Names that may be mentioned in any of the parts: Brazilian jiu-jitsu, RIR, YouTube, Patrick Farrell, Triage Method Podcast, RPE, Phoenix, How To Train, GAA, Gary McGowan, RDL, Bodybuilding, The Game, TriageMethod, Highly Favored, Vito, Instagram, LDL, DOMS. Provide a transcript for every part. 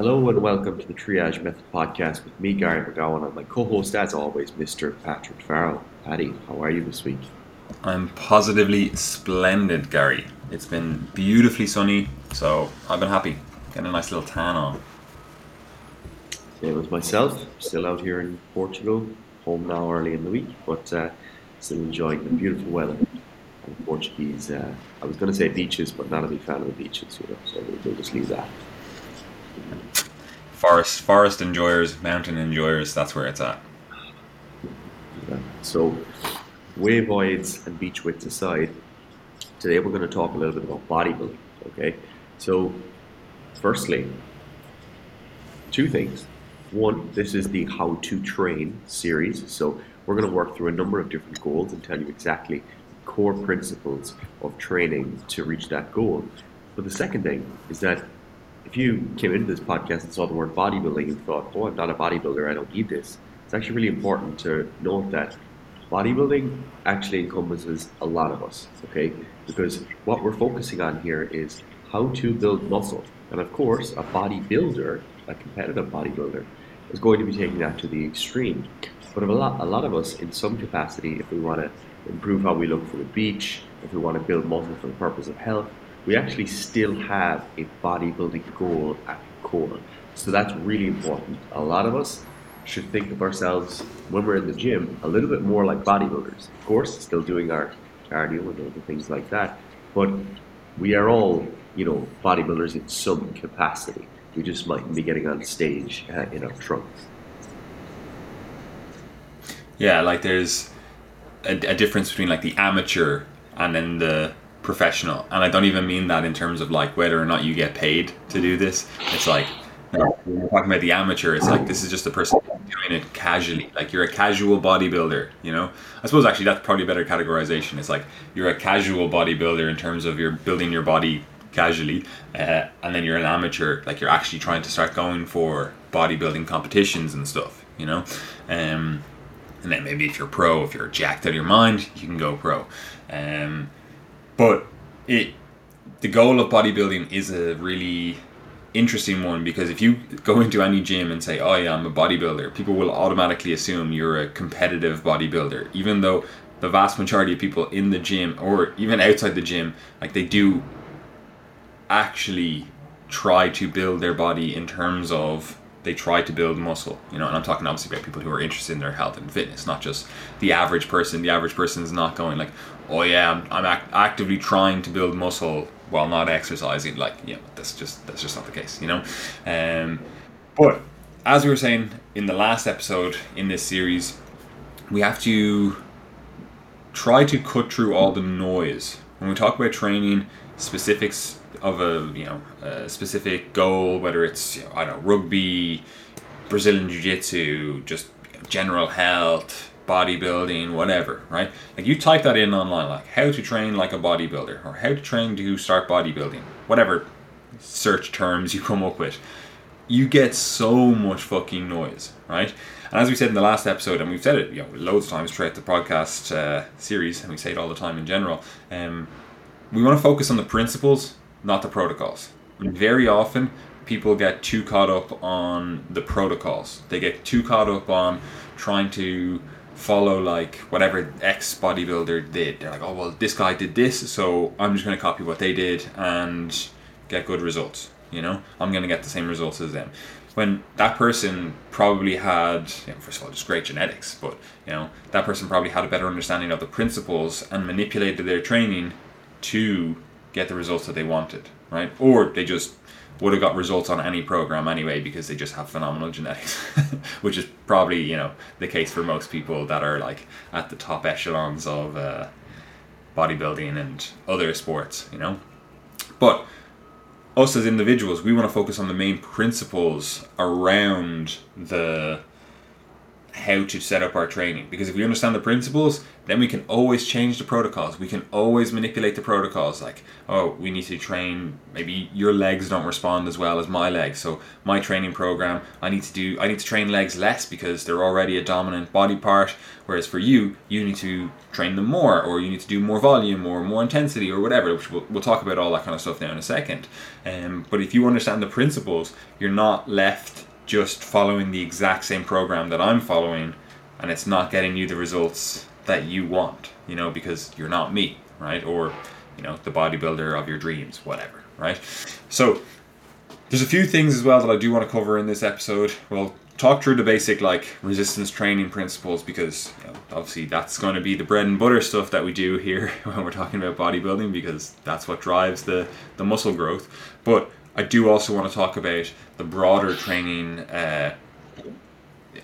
Hello and welcome to the Triage Method Podcast with me, Gary McGowan, and my co-host, as always, Mr. Patrick Farrell. Paddy, how are you this week? I'm positively splendid, Gary. It's been beautifully sunny, so I've been happy. Getting a nice little tan on. Same as myself. Still out here in Portugal. Home now early in the week, but still enjoying the beautiful weather. And the Portuguese, I was going to say beaches, but not a big fan of the beaches, you know, so we'll just leave that. Forest enjoyers, mountain enjoyers, that's where it's at. Yeah. So, wave voids and beach widths aside, today we're going to talk a little bit about bodybuilding, okay? So, firstly, two things. One, this is the How To Train series, so we're going to work through a number of different goals and tell you exactly the core principles of training to reach that goal. But the second thing is that if you came into this podcast and saw the word bodybuilding and thought, oh, I'm not a bodybuilder, I don't need this, it's actually really important to note that bodybuilding actually encompasses a lot of us, okay? Because what we're focusing on here is how to build muscle. And of course, a bodybuilder, a competitive bodybuilder, is going to be taking that to the extreme. But a lot of us, in some capacity, if we want to improve how we look from the beach, if we want to build muscle for the purpose of health, we actually still have a bodybuilding goal at the core. So that's really important. A lot of us should think of ourselves, when we're in the gym, a little bit more like bodybuilders. Of course, still doing our cardio and other things like that, but we are all, you know, bodybuilders in some capacity. We just might be getting on stage in our trunks. Yeah, like there's a difference between like the amateur and then the professional, and I don't even mean that in terms of like whether or not you get paid to do this. It's like, no, when we're talking about the amateur, it's like this is just a person doing it casually, like you're a casual bodybuilder, you know. I suppose actually that's probably a better categorization. It's like you're a casual bodybuilder in terms of you're building your body casually, and then you're an amateur, like you're actually trying to start going for bodybuilding competitions and stuff, you know. And then maybe if you're pro, if you're jacked out of your mind, you can go pro. But the goal of bodybuilding is a really interesting one, because if you go into any gym and say, oh yeah, I'm a bodybuilder, people will automatically assume you're a competitive bodybuilder, even though the vast majority of people in the gym or even outside the gym, like they do actually try to build their body in terms of they try to build muscle, you know. And I'm talking obviously about people who are interested in their health and fitness, not just the average person. The average person's not going like, oh yeah, I'm actively trying to build muscle while not exercising. Like, yeah, that's just not the case, you know. But as we were saying in the last episode in this series, we have to try to cut through all the noise when we talk about training specifics of a specific goal, whether it's, you know, I don't know, rugby, Brazilian jiu-jitsu, just general health, bodybuilding, whatever, right? Like you type that in online, like how to train like a bodybuilder, or how to train to start bodybuilding, whatever search terms you come up with, you get so much fucking noise, right? And as we said in the last episode, and we've said it, you know, loads of times throughout the podcast series, and we say it all the time in general, we want to focus on the principles, not the protocols. And very often people get too caught up on the protocols. They get too caught up on trying to follow like whatever X bodybuilder did. They're like, oh well, this guy did this, so I'm just going to copy what they did and get good results, you know. I'm going to get the same results as them, when that person probably had, you know, first of all, just great genetics, but you know, that person probably had a better understanding of the principles and manipulated their training to get the results that they wanted, right? Or they just would have got results on any program anyway because they just have phenomenal genetics, which is probably, you know, the case for most people that are like at the top echelons of bodybuilding and other sports, you know. But us as individuals, we want to focus on the main principles around the how to set up our training, because if we understand the principles, then we can always change the protocols. We can always manipulate the protocols, like, oh, we need to train, maybe your legs don't respond as well as my legs, so my training program, I need to train legs less because they're already a dominant body part, whereas for you, you need to train them more, or you need to do more volume or more intensity or whatever, which we'll talk about all that kind of stuff now in a second. But if you understand the principles, you're not left just following the exact same program that I'm following, and it's not getting you the results that you want, you know, because you're not me, right? Or, you know, the bodybuilder of your dreams, whatever, right? So there's a few things as well that I do want to cover in this episode. We'll talk through the basic, like, resistance training principles, because, you know, obviously that's going to be the bread and butter stuff that we do here when we're talking about bodybuilding, because that's what drives the muscle growth. But I do also want to talk about the broader training, I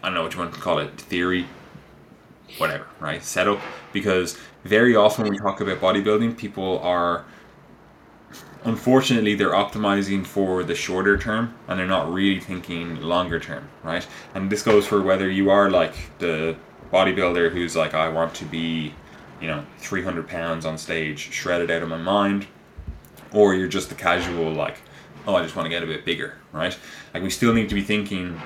don't know what you want to call it, theory, whatever, right, setup, because very often when we talk about bodybuilding, people are, unfortunately, they're optimizing for the shorter term, and they're not really thinking longer term, right? And this goes for whether you are like the bodybuilder who's like, I want to be, you know, 300 pounds on stage, shredded out of my mind, or you're just the casual, like, oh, I just want to get a bit bigger, right? Like, we still need to be thinking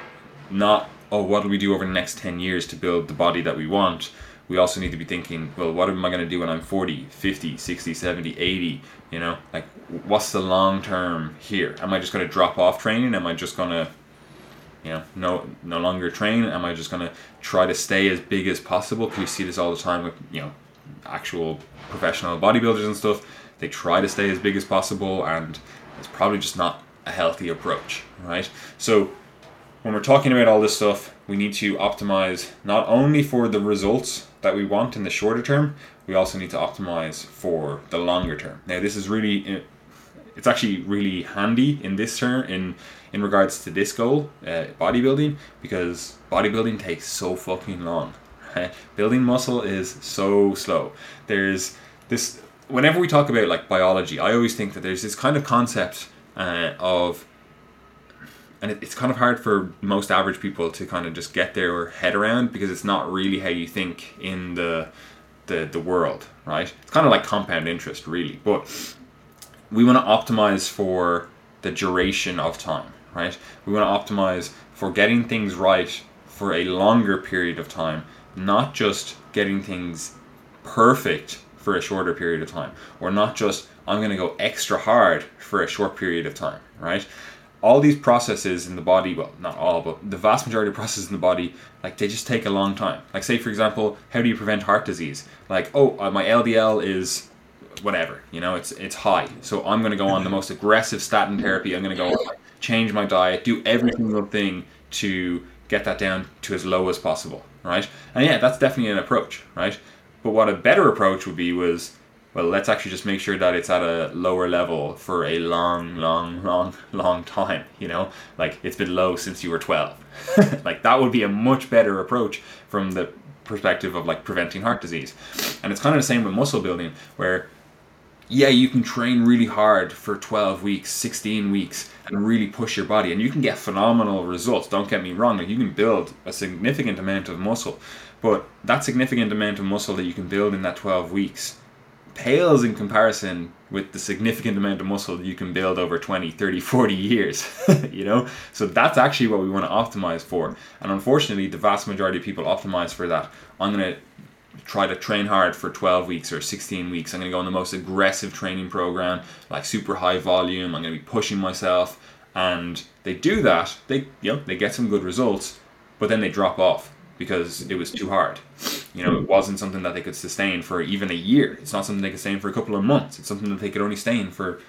not, oh, what do we do over the next 10 years to build the body that we want? We also need to be thinking, well, what am I going to do when I'm 40, 50, 60, 70, 80? You know, like, what's the long term here? Am I just going to drop off training? Am I just going to, you know, no longer train? Am I just going to try to stay as big as possible? Because we see this all the time with, you know, actual professional bodybuilders and stuff. They try to stay as big as possible, and it's probably just not a healthy approach, right? So when we're talking about all this stuff, we need to optimize not only for the results that we want in the shorter term, we also need to optimize for the longer term. Now, this is really, it's actually really handy in this term, in regards to this goal, bodybuilding, because bodybuilding takes so fucking long. Right? Building muscle is so slow. There's this. Whenever we talk about, like, biology, I always think that there's this kind of concept of, and it's kind of hard for most average people to kind of just get their head around, because it's not really how you think in the world, right? It's kind of like compound interest, really. But we want to optimize for the duration of time, right? We want to optimize for getting things right for a longer period of time, not just getting things perfect for a shorter period of time, or not just, I'm going to go extra hard for a short period of time, right? All these processes in the body, well, not all, but the vast majority of processes in the body, like, they just take a long time. Like, say, for example, how do you prevent heart disease? Like, oh, my LDL is whatever, you know, it's high, so I'm going to go on the most aggressive statin therapy. I'm going to go change my diet, do every single thing to get that down to as low as possible, right? And yeah, that's definitely an approach, right? But what a better approach would be was, well, let's actually just make sure that it's at a lower level for a long time, you know? Like, it's been low since you were 12. Like, that would be a much better approach from the perspective of, like, preventing heart disease. And it's kind of the same with muscle building, where, yeah, you can train really hard for 12 weeks, 16 weeks, and really push your body. And you can get phenomenal results, don't get me wrong. Like, you can build a significant amount of muscle. But that significant amount of muscle that you can build in that 12 weeks pales in comparison with the significant amount of muscle that you can build over 20, 30, 40 years, you know? So that's actually what we want to optimize for. And unfortunately, the vast majority of people optimize for that. I'm going to try to train hard for 12 weeks or 16 weeks. I'm going to go on the most aggressive training program, like super high volume. I'm going to be pushing myself. And they do that. They, you know, they get some good results, but then they drop off, because it was too hard. You know, it wasn't something that they could sustain for even a year. It's not something they could sustain for a couple of months. It's something that they could only sustain for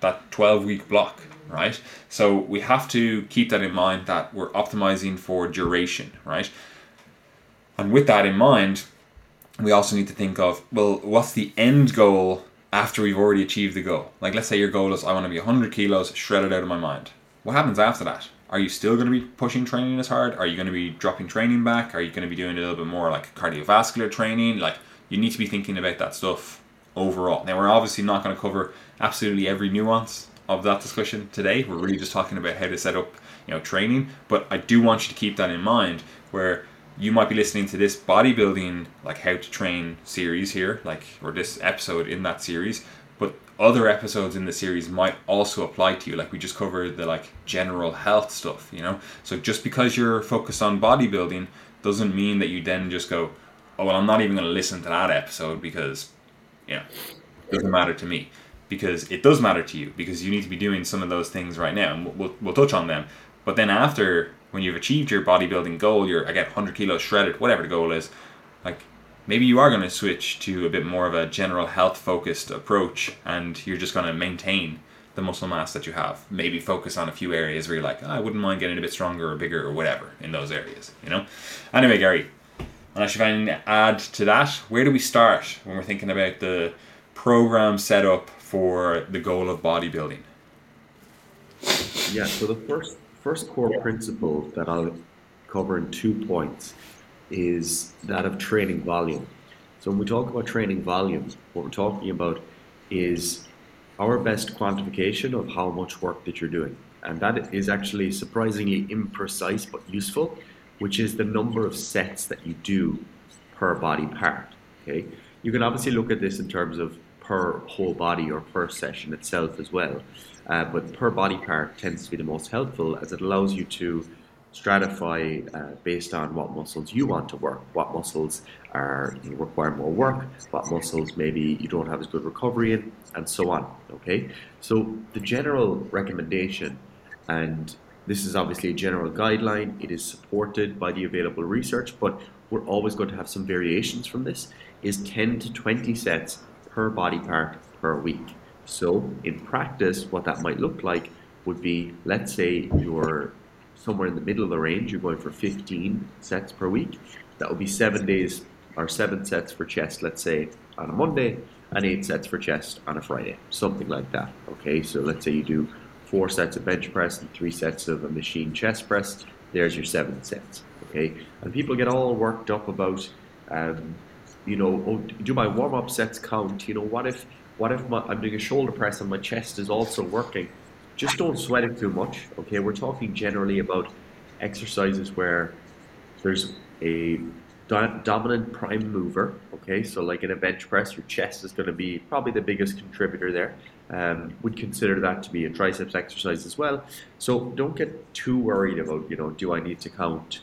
that 12-week block, right? So we have to keep that in mind, that we're optimizing for duration, right? And with that in mind, we also need to think of, well, what's the end goal after we've already achieved the goal? Like, let's say your goal is, I want to be 100 kilos, shredded out of my mind. What happens after that? Are you still going to be pushing training as hard? Are you going to be dropping training back? Are you going to be doing a little bit more, like, cardiovascular training? Like, you need to be thinking about that stuff overall. Now, we're obviously not going to cover absolutely every nuance of that discussion today. We're really just talking about how to set up, you know, training. But I do want you to keep that in mind, where you might be listening to this bodybuilding, like how to train series here, like, or this episode in that series, but other episodes in the series might also apply to you. Like we just covered the like general health stuff, you know? So just because you're focused on bodybuilding doesn't mean that you then just go, oh, well, I'm not even going to listen to that episode because, you know, it doesn't matter to me. Because it does matter to you, because you need to be doing some of those things right now, and we'll touch on them. But then after, when you've achieved your bodybuilding goal, you're, again, 100 kilos shredded, whatever the goal is, like maybe you are going to switch to a bit more of a general health focused approach, and you're just going to maintain the muscle mass that you have. Maybe focus on a few areas where you're like, oh, I wouldn't mind getting a bit stronger or bigger or whatever in those areas, you know? Anyway, Gary, unless you've anything to add to that, where do we start when we're thinking about the program setup for the goal of bodybuilding? Yeah, so the first core principle that I'll cover in 2 points is that of training volume. So when we talk about training volumes, what we're talking about is our best quantification of how much work that you're doing. And that is actually surprisingly imprecise but useful, which is the number of sets that you do per body part. Okay, you can obviously look at this in terms of per whole body or per session itself as well. But per body part tends to be the most helpful, as it allows you to stratify based on what muscles you want to work, what muscles are, you know, require more work, what muscles maybe you don't have as good recovery in, and so on, okay? So the general recommendation, and this is obviously a general guideline, it is supported by the available research, but we're always going to have some variations from this, is 10 to 20 sets per body part per week. So in practice, what that might look like would be, let's say you're somewhere in the middle of the range, you're going for 15 sets per week. That would be 7 days or 7 sets for chest, let's say on a Monday, and 8 sets for chest on a Friday, something like that. Okay, so let's say you do 4 sets of bench press and 3 sets of a machine chest press. There's your 7 sets, okay? And people get all worked up about, you know, oh, do my warm-up sets count? You know, what if I'm doing a shoulder press and my chest is also working? Just don't sweat it too much, okay? We're talking generally about exercises where there's a dominant prime mover, okay? So like in a bench press, your chest is going to be probably the biggest contributor there. Would consider that to be a triceps exercise as well. So don't get too worried about, you know, do I need to count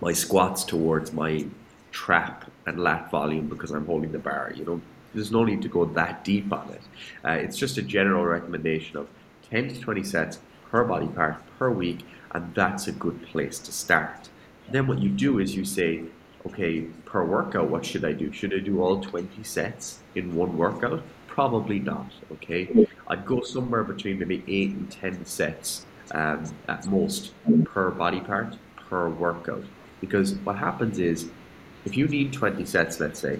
my squats towards my trap and lat volume because I'm holding the bar? You know, there's no need to go that deep on it. It's just a general recommendation of 10 to 20 sets per body part per week, and that's a good place to start. And then what you do is you say, okay, per workout, what should I do? Should I do all 20 sets in one workout? Probably not, okay? I'd go somewhere between maybe 8 and 10 sets at most per body part per workout, because what happens is, if you need 20 sets, let's say,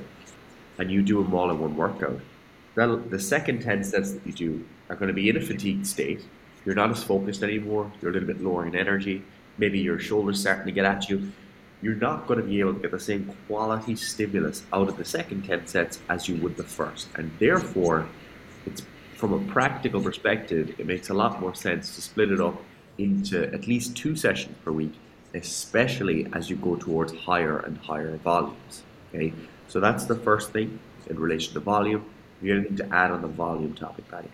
and you do them all in one workout, the second 10 sets that you do are going to be in a fatigued state. You're not as focused anymore. You're a little bit lower in energy. Maybe your shoulder's starting to get at you. You're not going to be able to get the same quality stimulus out of the second 10 sets as you would the first. And therefore, it's from a practical perspective, it makes a lot more sense to split it up into at least 2 sessions per week, especially as you go towards higher and higher volumes, okay? So that's the first thing in relation to volume. You need to add on the volume topic, Patty.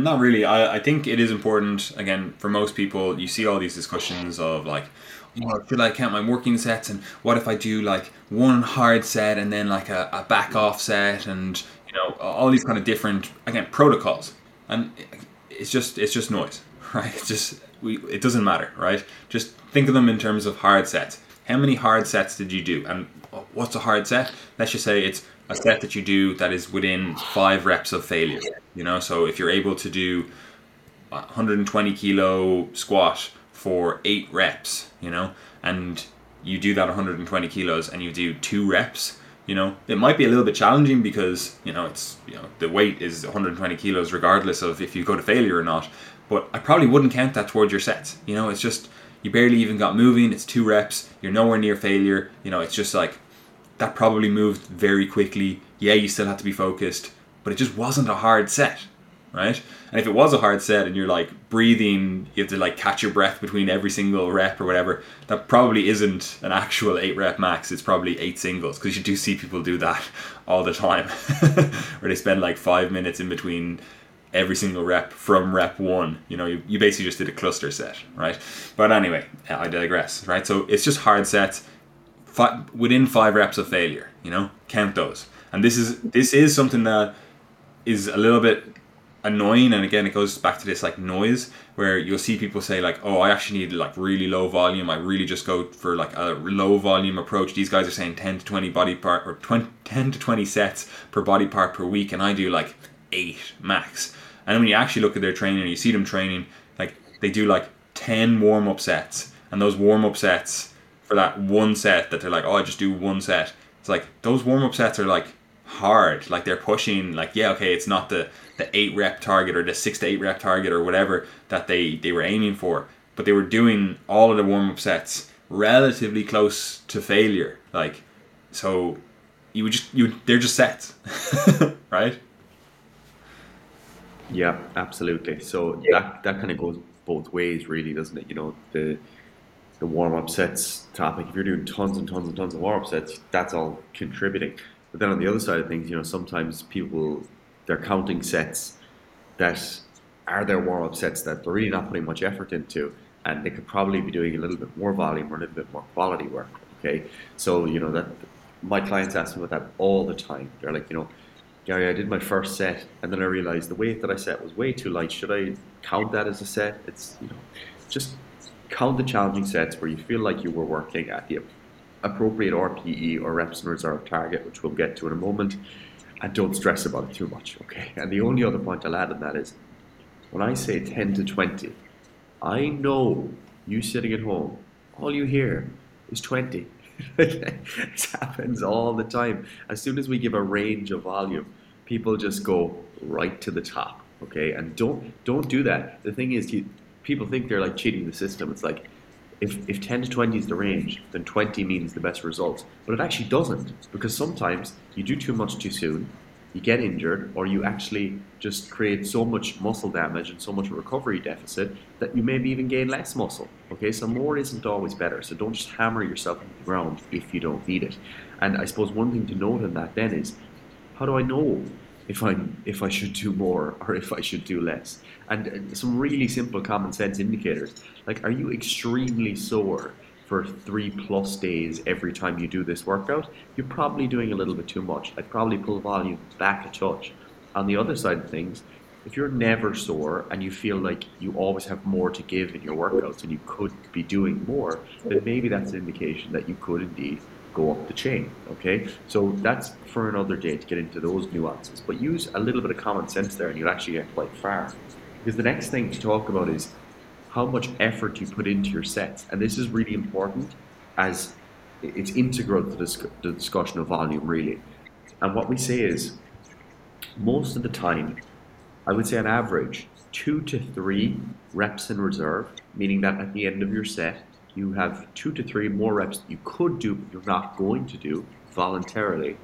Not really. I think it is important, again, for most people, you see all these discussions of like, well, should I count my working sets? And what if I do like one hard set and then like a back off set, and, you know, all these kind of different, again, protocols. And it's just noise, right? It's just, it doesn't matter, right? Just think of them in terms of hard sets. How many hard sets did you do? And what's a hard set? Let's just say it's a set that you do that is within 5 reps of failure, you know? So if you're able to do 120 kilo squat for 8 reps, you know, and you do that 120 kilos and you do 2 reps, you know, it might be a little bit challenging because, you know, it's, you know, the weight is 120 kilos regardless of if you go to failure or not. But I probably wouldn't count that towards your sets. You know, it's just, you barely even got moving. It's 2 reps. You're nowhere near failure. You know, it's just like, that probably moved very quickly. Yeah, you still have to be focused, but it just wasn't a hard set. right? And if it was a hard set and you're like breathing, you have to like catch your breath between every single rep or whatever, that probably isn't an actual 8 rep max. It's probably 8 singles, because you do see people do that all the time where they spend like 5 minutes in between every single rep from rep one. You know, you basically just did a cluster set, right? But anyway, I digress, right? So it's just hard sets within 5 reps of failure, you know, count those. And this is something that is a little bit annoying. And again, it goes back to this like noise, where you'll see people say like, oh, I actually need like really low volume. I really just go for like a low volume approach. These guys are saying 10 to 20 body part, or 10 to 20 sets per body part per week. And I do like 8 max. And when you actually look at their training and you see them training, like they do like 10 warm-up sets. And those warm-up sets for that one set that they're like, oh, I just do one set. It's like those warm-up sets are like hard, like they're pushing, like, yeah, okay, it's not the 8 rep target or the 6 to 8 rep target or whatever that they were aiming for, but they were doing all of the warm-up sets relatively close to failure. Like, so they're just sets, right? Yeah, absolutely. So that kind of goes both ways, really, doesn't it? You know, the warm-up sets topic, if you're doing tons and tons and tons of warm-up sets, that's all contributing. But then on the other side of things, you know, sometimes people, they're counting sets that are their warm-up sets that they're really not putting much effort into, and they could probably be doing a little bit more volume or a little bit more quality work, okay? So, you know, that my clients ask me about that all the time. They're like, you know, Gary, I did my first set, and then I realized the weight that I set was way too light. Should I count that as a set? It's, you know, just count the challenging sets where you feel like you were working at the appropriate RPE, or reps in reserve target, which we'll get to in a moment, and don't stress about it too much, okay? And the only other point I'll add on that is, when I say 10 to 20, I know you sitting at home, all you hear is 20. It happens all the time. As soon as we give a range of volume, people just go right to the top, okay? And don't do that. The thing is, people think they're like cheating the system. It's like, If 10 to 20 is the range, then 20 means the best results. But it actually doesn't, because sometimes you do too much too soon, you get injured, or you actually just create so much muscle damage and so much recovery deficit that you maybe even gain less muscle. Okay, so more isn't always better. So don't just hammer yourself into the ground if you don't need it. And I suppose one thing to note on that then is, how do I know if I should do more or if I should do less? And some really simple common sense indicators, like, are you extremely sore for 3+ days every time you do this workout? You're probably doing a little bit too much. I'd probably pull volume back a touch. On the other side of things, if you're never sore and you feel like you always have more to give in your workouts and you could be doing more, then maybe that's an indication that you could indeed go up the chain, okay? So that's for another day to get into those nuances, but use a little bit of common sense there and you'll actually get quite far. Because the next thing to talk about is how much effort you put into your sets. And this is really important, as it's integral to the discussion of volume, really. And what we say is, most of the time, I would say on average, 2 to 3 reps in reserve, meaning that at the end of your set, you have 2 to 3 more reps that you could do, but you're not going to do voluntarily.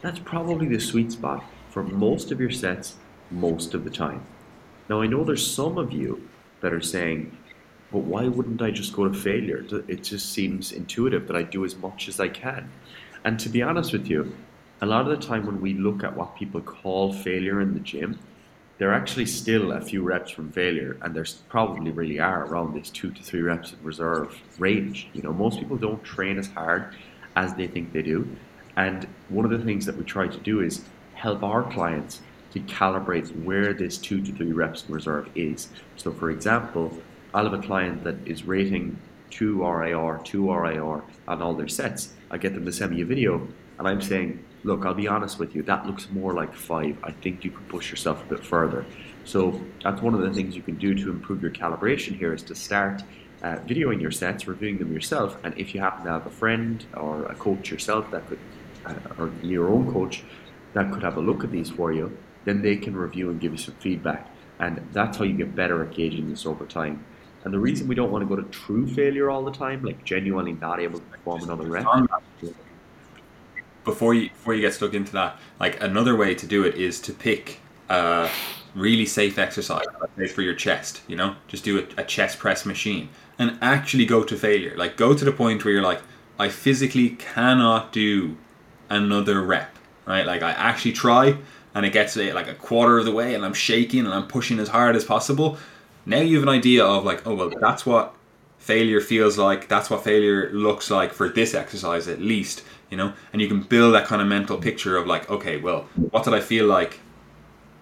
That's probably the sweet spot for most of your sets, most of the time. Now, I know there's some of you that are saying, but why wouldn't I just go to failure? It just seems intuitive that I do as much as I can. And to be honest with you, a lot of the time when we look at what people call failure in the gym, they're actually still a few reps from failure, and there's probably really are around this 2 to 3 reps in reserve range. You know, most people don't train as hard as they think they do. And one of the things that we try to do is help our clients to calibrate where this 2 to 3 reps in reserve is. So for example, I'll have a client that is rating 2 RIR on all their sets. I get them to send me a video and I'm saying, look, I'll be honest with you, that looks more like 5. I think you could push yourself a bit further. So that's one of the things you can do to improve your calibration here, is to start videoing your sets, reviewing them yourself. And if you happen to have a friend or a coach yourself that could, or your own coach, that could have a look at these for you, then they can review and give you some feedback. And that's how you get better at gauging this over time. And the reason we don't want to go to true failure all the time, like genuinely not able to perform another rep. Before you get stuck into that, like, another way to do it is to pick really safe exercise, let's say, for your chest, you know, just do a chest press machine and actually go to failure. Like, go to the point where you're like, I physically cannot do another rep, right? Like, I actually try and it gets like a quarter of the way and I'm shaking and I'm pushing as hard as possible. Now you have an idea of like, oh, well, that's what failure feels like. That's what failure looks like for this exercise, at least, you know, and you can build that kind of mental picture of like, okay, well, what did I feel like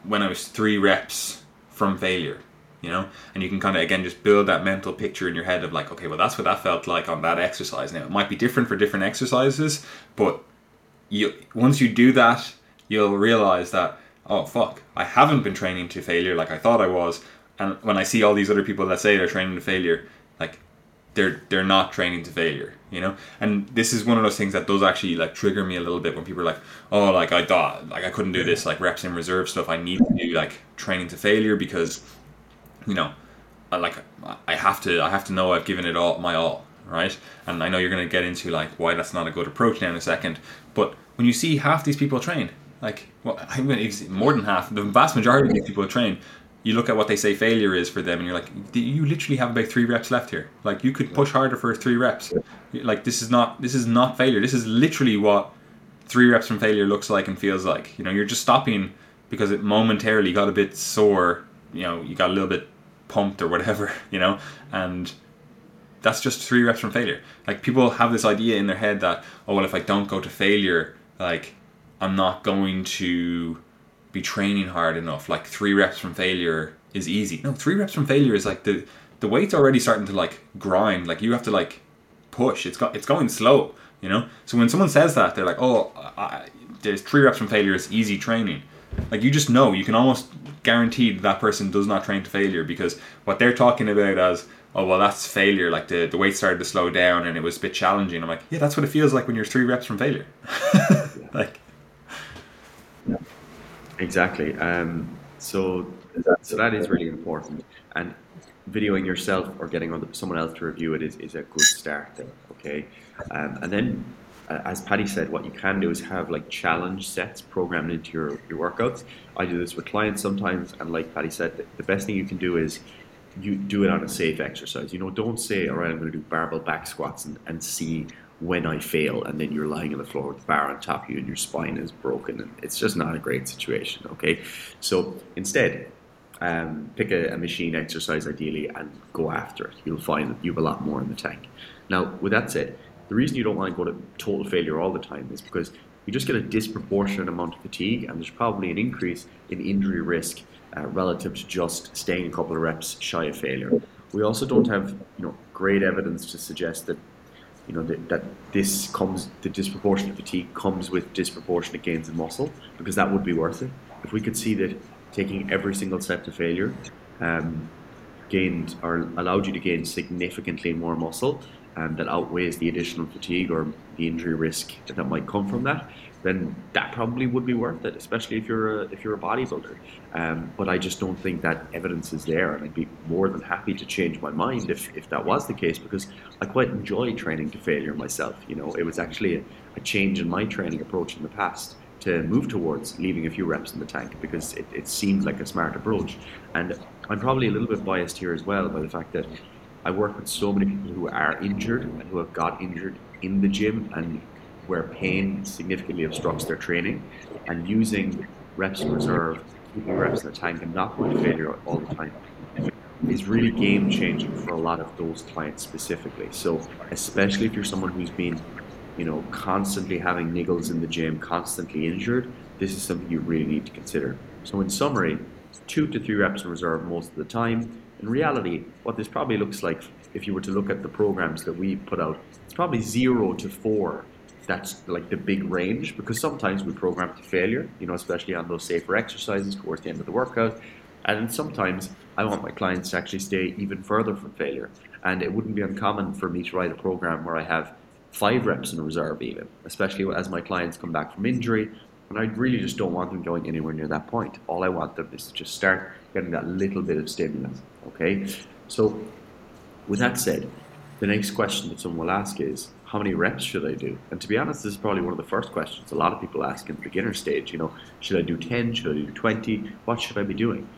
when I was 3 reps from failure, you know, and you can kind of, again, just build that mental picture in your head of like, okay, well, that's what that felt like on that exercise. Now, it might be different for different exercises, but once you do that, you'll realize that, oh, fuck, I haven't been training to failure like I thought I was. And when I see all these other people that say they're training to failure, like, they're not training to failure, you know? And this is one of those things that does actually, like, trigger me a little bit when people are like, oh, like, I thought, like, I couldn't do this, like, reps in reserve stuff. I need to do, like, training to failure because, you know, I have to know I've given it all, my all, right? And I know you're going to get into, like, why that's not a good approach now in a second. But when you see half these people train, like, well, I mean, more than half, the vast majority of these people train, you look at what they say failure is for them and you're like, you literally have about 3 reps left here. Like, you could push harder for 3 reps. Like, this is not failure. This is literally what 3 reps from failure looks like and feels like. You know, you're just stopping because it momentarily got a bit sore, you know, you got a little bit pumped or whatever, you know, and that's just 3 reps from failure. Like, people have this idea in their head that, oh, well, if I don't go to failure, like, I'm not going to be training hard enough, like 3 reps from failure is easy. No, 3 reps from failure is like the weight's already starting to like grind, like you have to like push, it's going slow, you know. So when someone says that, they're like, oh, there's 3 reps from failure, it's easy training. Like, you just know, you can almost guarantee that person does not train to failure, because what they're talking about as, oh, well, that's failure, like the weight started to slow down and it was a bit challenging. I'm like, yeah, that's what it feels like when you're 3 reps from failure. Like, yeah. Exactly. So that is really important. And videoing yourself or getting someone else to review it is a good start there, okay? And then, as Paddy said, what you can do is have like challenge sets programmed into your workouts. I do this with clients sometimes, and like Paddy said, the best thing you can do is you do it on a safe exercise. You know, don't say, all right, I'm going to do barbell back squats and see when I fail, and then you're lying on the floor with the bar on top of you and your spine is broken, and it's just not a great situation, okay? So instead, pick a machine exercise ideally and go after it. You'll find that you have a lot more in the tank. Now, with that said, the reason you don't want to go to total failure all the time is because you just get a disproportionate amount of fatigue, and there's probably an increase in injury risk relative to just staying a couple of reps shy of failure. We also don't have, you know, great evidence to suggest that, you know, that this comes, the disproportionate fatigue comes with disproportionate gains in muscle, because that would be worth it. If we could see that taking every single set to failure gained or allowed you to gain significantly more muscle, and that outweighs the additional fatigue or the injury risk that might come from that, then that probably would be worth it, especially if you're a bodybuilder. But I just don't think that evidence is there, and I'd be more than happy to change my mind if that was the case, because I quite enjoy training to failure myself. You know, it was actually a change in my training approach in the past to move towards leaving a few reps in the tank, because it seemed like a smart approach. And I'm probably a little bit biased here as well by the fact that I work with so many people who are injured and who have got injured in the gym, and where pain significantly obstructs their training, and using reps in reserve, keeping reps in the tank, and not going to failure all the time is really game changing for a lot of those clients specifically. So especially if you're someone who's been, you know, constantly having niggles in the gym, constantly injured, this is something you really need to consider. So in summary, 2 to 3 reps in reserve most of the time. In reality, what this probably looks like, if you were to look at the programs that we put out, it's probably 0 to 4. That's like the big range, because sometimes we program to failure, you know, especially on those safer exercises towards the end of the workout. And sometimes I want my clients to actually stay even further from failure. And it wouldn't be uncommon for me to write a program where I have 5 reps in reserve even, especially as my clients come back from injury. And I really just don't want them going anywhere near that point. All I want them is to just start getting that little bit of stimulus, okay? So with that said, the next question that someone will ask is, how many reps should I do? And to be honest, this is probably one of the first questions a lot of people ask in the beginner stage. You know, should I do 10? Should I do 20? What should I be doing?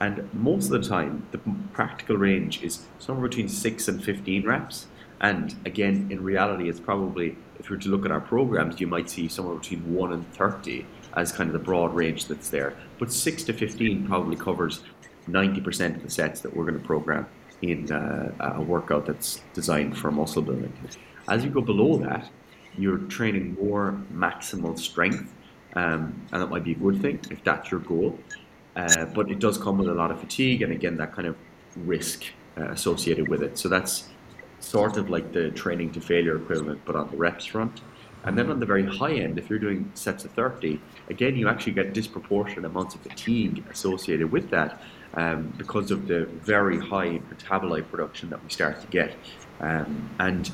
And most of the time, the practical range is somewhere between 6 and 15 reps. And again, in reality, it's probably, if you were to look at our programs, you might see somewhere between 1 and 30 as kind of the broad range that's there. But 6 to 15 probably covers 90% of the sets that we're going to program in a workout that's designed for muscle building. As you go below that, you're training more maximal strength, and that might be a good thing if that's your goal. But it does come with a lot of fatigue, and again, that kind of risk associated with it. So that's sort of like the training to failure equivalent, but on the reps front. And then on the very high end, if you're doing sets of 30, again, you actually get disproportionate amounts of fatigue associated with that, because of the very high metabolite production that we start to get. And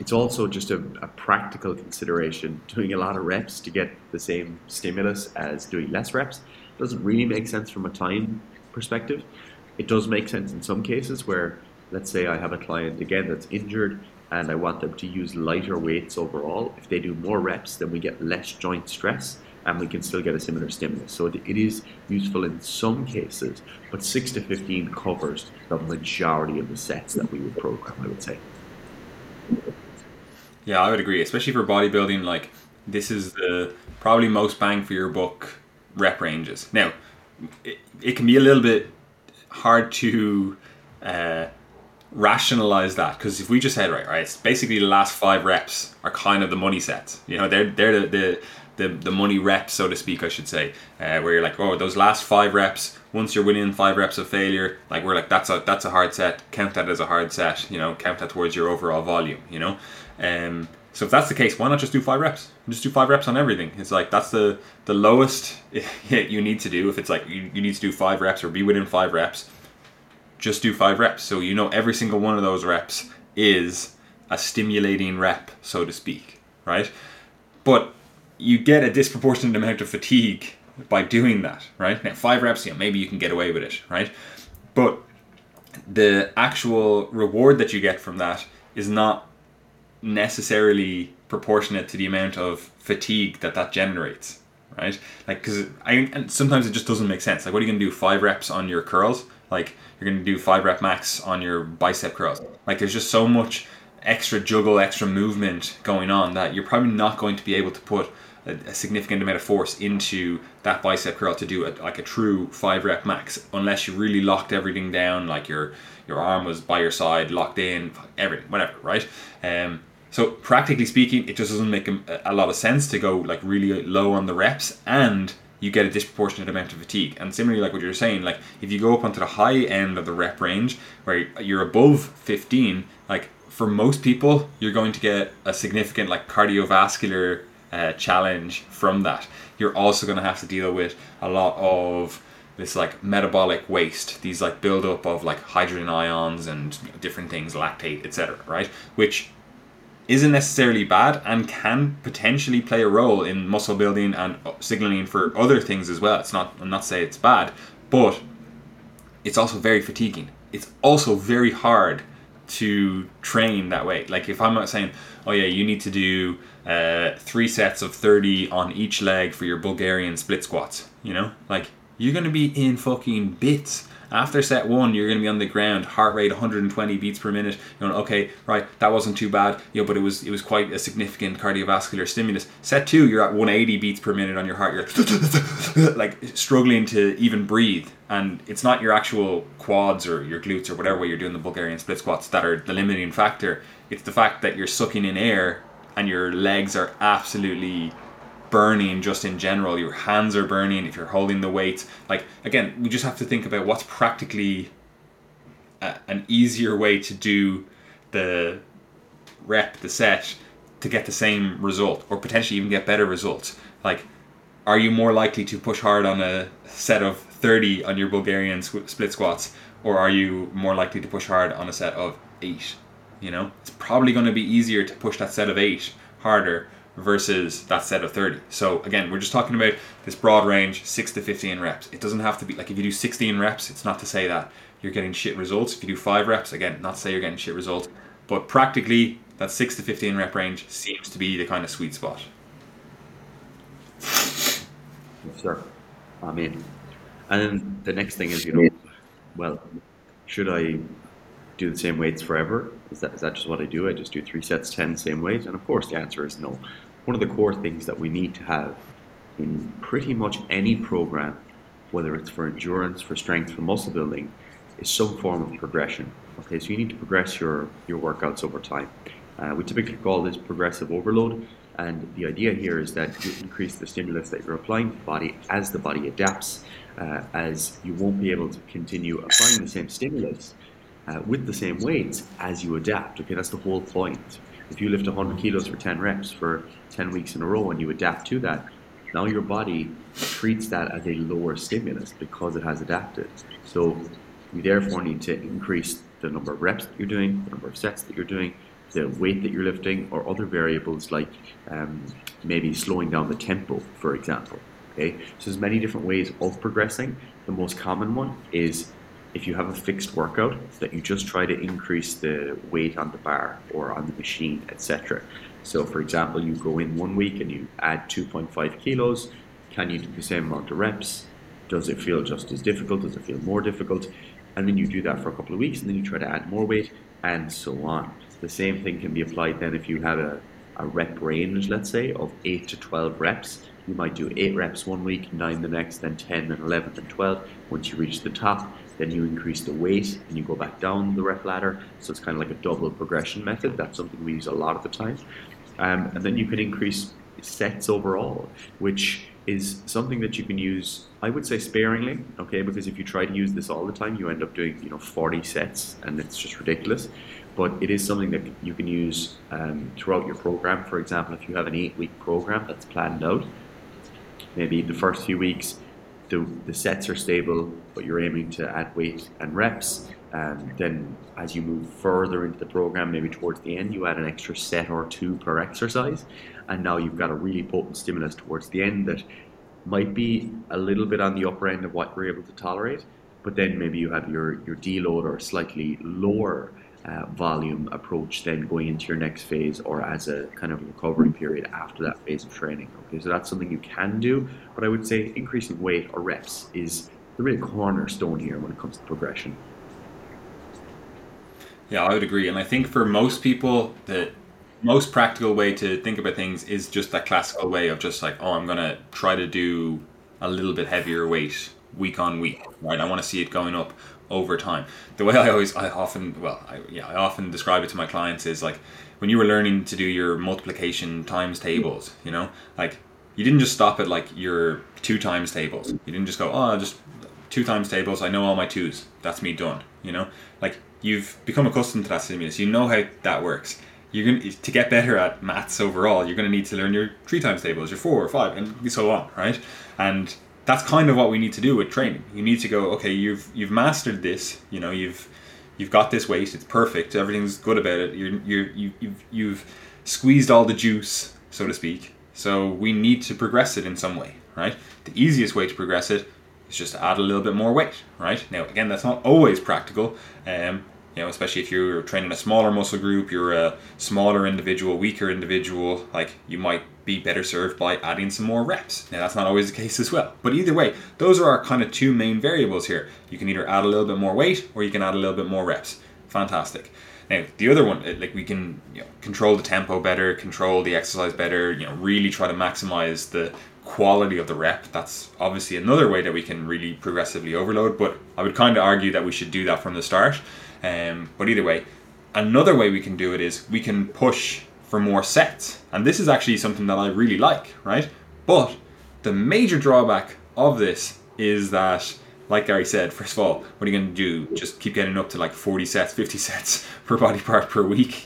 it's also just a practical consideration. Doing a lot of reps to get the same stimulus as doing less reps doesn't really make sense from a time perspective. It does make sense in some cases where, let's say I have a client again that's injured and I want them to use lighter weights overall. If they do more reps, then we get less joint stress and we can still get a similar stimulus. So it is useful in some cases, but 6 to 15 covers the majority of the sets that we would program, I would say. Yeah, I would agree, especially for bodybuilding. Like, this is the probably most bang for your buck rep ranges. Now, it can be a little bit hard to rationalize that, because if we just said, right, it's basically the last 5 reps are kind of the money sets. You know, they're the money reps, so to speak, I should say, where you're like, oh, those last 5 reps, once you're within 5 reps of failure, like we're like, that's a hard set, count that as a hard set, you know, count that towards your overall volume, you know. So if that's the case, why not just do 5 reps? Just do 5 reps on everything. It's like, that's the lowest you need to do. If it's like you need to do 5 reps or be within 5 reps, just do 5 reps. So you know every single one of those reps is a stimulating rep, so to speak, right? But you get a disproportionate amount of fatigue by doing that, right? Now, 5 reps, you know, maybe you can get away with it, right? But the actual reward that you get from that is not necessarily proportionate to the amount of fatigue that generates, right? Like, because sometimes it just doesn't make sense. Like, what are you going to do, 5 reps on your curls? Like, you're going to do 5 rep max on your bicep curls. Like, there's just so much extra juggle, extra movement going on that you're probably not going to be able to put a significant amount of force into that bicep curl to do a true 5 rep max, unless you really locked everything down, like your arm was by your side, locked in, everything, whatever, right? So practically speaking, it just doesn't make a lot of sense to go like really low on the reps, and you get a disproportionate amount of fatigue. And similarly, like what you're saying, like if you go up onto the high end of the rep range where you're above 15, like for most people, you're going to get a significant like cardiovascular challenge from that. You're also going to have to deal with a lot of this like metabolic waste, these like buildup of like hydrogen ions and different things, lactate, etc., right? Which isn't necessarily bad and can potentially play a role in muscle building and signaling for other things as well. It's not, I'm not saying it's bad, but it's also very fatiguing. It's also very hard to train that way. Like if I'm not saying, oh yeah, you need to do 3 sets of 30 on each leg for your Bulgarian split squats, you know, like you're going to be in fucking bits. After set 1, you're going to be on the ground, heart rate 120 beats per minute. You're going, okay, right, that wasn't too bad, you know, but it was quite a significant cardiovascular stimulus. Set 2, you're at 180 beats per minute on your heart. You're like struggling to even breathe. And it's not your actual quads or your glutes or whatever way you're doing the Bulgarian split squats that are the limiting factor. It's the fact that you're sucking in air and your legs are absolutely burning just in general. Your hands are burning if you're holding the weights. Like, again, we just have to think about what's practically an easier way to do the rep, the set, to get the same result or potentially even get better results. Like, are you more likely to push hard on a set of 30 on your Bulgarian split squats, or are you more likely to push hard on a set of 8? You know, it's probably going to be easier to push that set of 8 harder versus that set of 30. So again, we're just talking about this broad range, 6 to 15 reps. It doesn't have to be like, if you do 16 reps, it's not to say that you're getting shit results. If you do 5 reps, again, not to say you're getting shit results, but practically that 6 to 15 rep range seems to be the kind of sweet spot. Sure. I mean, and then the next thing is, you know, well, should I do the same weights forever? Is that just what I do? I just do 3 sets, 10, same weight? And of course the answer is no. One of the core things that we need to have in pretty much any program, whether it's for endurance, for strength, for muscle building, is some form of progression. Okay, so you need to progress your workouts over time. We typically call this progressive overload, and the idea here is that you increase the stimulus that you're applying to the body as the body adapts, as you won't be able to continue applying the same stimulus with the same weights as you adapt. Okay, that's the whole point. If you lift 100 kilos for 10 reps for 10 weeks in a row and you adapt to that, now your body treats that as a lower stimulus because it has adapted. So you therefore need to increase the number of reps that you're doing, the number of sets that you're doing, the weight that you're lifting, or other variables like maybe slowing down the tempo, for example. Okay, so there's many different ways of progressing. The most common one is if you have a fixed workout that you just try to increase the weight on the bar or on the machine, etc. So for example, you go in 1 week and you add 2.5 kilos. Can you do the same amount of reps? Does it feel just as difficult? Does it feel more difficult? And then you do that for a couple of weeks and then you try to add more weight and so on. The same thing can be applied then if you have a rep range, let's say, of 8 to 12 reps. You might do 8 reps 1 week, 9 the next, then 10, then 11, then 12. Once you reach the top, then you increase the weight and you go back down the rep ladder. So it's kind of like a double progression method. That's something we use a lot of the time. And then you can increase sets overall, which is something that you can use, I would say, sparingly, okay? Because if you try to use this all the time, you end up doing, 40 sets, and it's just ridiculous. But it is something that you can use throughout your program. For example, if you have an 8-week program that's planned out, maybe the first few weeks, the sets are stable, but you're aiming to add weight and reps. Then as you move further into the program, maybe towards the end, you add an extra set or two per exercise. And now you've got a really potent stimulus towards the end that might be a little bit on the upper end of what we're able to tolerate. But then maybe you have your deload or slightly lower volume approach then going into your next phase or as a kind of recovering period after that phase of training. Okay, so that's something you can do, but I would say increasing weight or reps is the real cornerstone here when it comes to progression. Yeah, I would agree. And I think for most people, the most practical way to think about things is just that classical way of just like, I'm going to try to do a little bit heavier weight week on week, right? I want to see it going up over time. The way I often describe it to my clients is like when you were learning to do your multiplication times tables, like you didn't just stop at like your 2 times tables. You didn't just go, just 2 times tables. I know all my 2s. That's me done. Like you've become accustomed to that stimulus. You know how that works. You're going to get better at maths overall. You're going to need to learn your 3 times tables, your 4 or 5, and so on, right? And that's kind of what we need to do with training. You need to go, okay, you've mastered this, you've got this weight, it's perfect, everything's good about it, you've squeezed all the juice, so to speak, so we need to progress it in some way, right? The easiest way to progress it is just to add a little bit more weight, right? Now, again, that's not always practical, especially if you're training a smaller muscle group, you're a smaller individual, weaker individual, like you might be better served by adding some more reps. Now that's not always the case as well. But either way, those are our kind of 2 main variables here. You can either add a little bit more weight or you can add a little bit more reps. Fantastic. Now the other one, like we can control the tempo better, control the exercise better, really try to maximize the quality of the rep. That's obviously another way that we can really progressively overload, but I would kind of argue that we should do that from the start. But either way, another way we can do it is we can push for more sets. And this is actually something that I really like, right? But the major drawback of this is that, like Gary said, first of all, what are you going to do? Just keep getting up to like 40 sets, 50 sets per body part per week,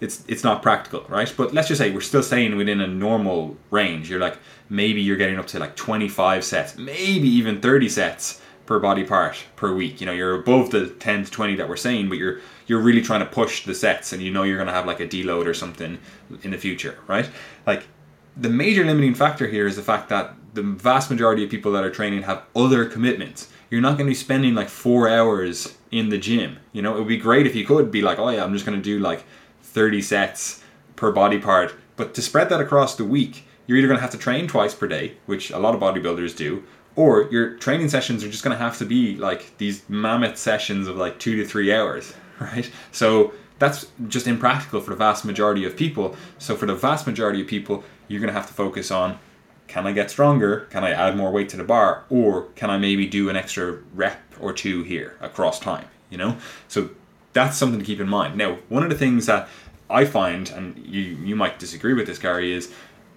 It's not practical, right? But let's just say we're still staying within a normal range. You're like, maybe you're getting up to like 25 sets, maybe even 30 sets per body part per week. You're above the 10 to 20 that we're saying, but you're really trying to push the sets, and you're going to have like a deload or something in the future, right? Like the major limiting factor here is the fact that the vast majority of people that are training have other commitments. You're not going to be spending like 4 hours in the gym. It would be great if you could be like, I'm just going to do like 30 sets per body part. But to spread that across the week, you're either going to have to train twice per day, which a lot of bodybuilders do, or your training sessions are just going to have to be like these mammoth sessions of like 2 to 3 hours, right? So that's just impractical for the vast majority of people. So for the vast majority of people, you're going to have to focus on, can I get stronger? Can I add more weight to the bar? Or can I maybe do an extra rep or two here across time, you know? So that's something to keep in mind. Now, one of the things that I find, and you might disagree with this, Gary, is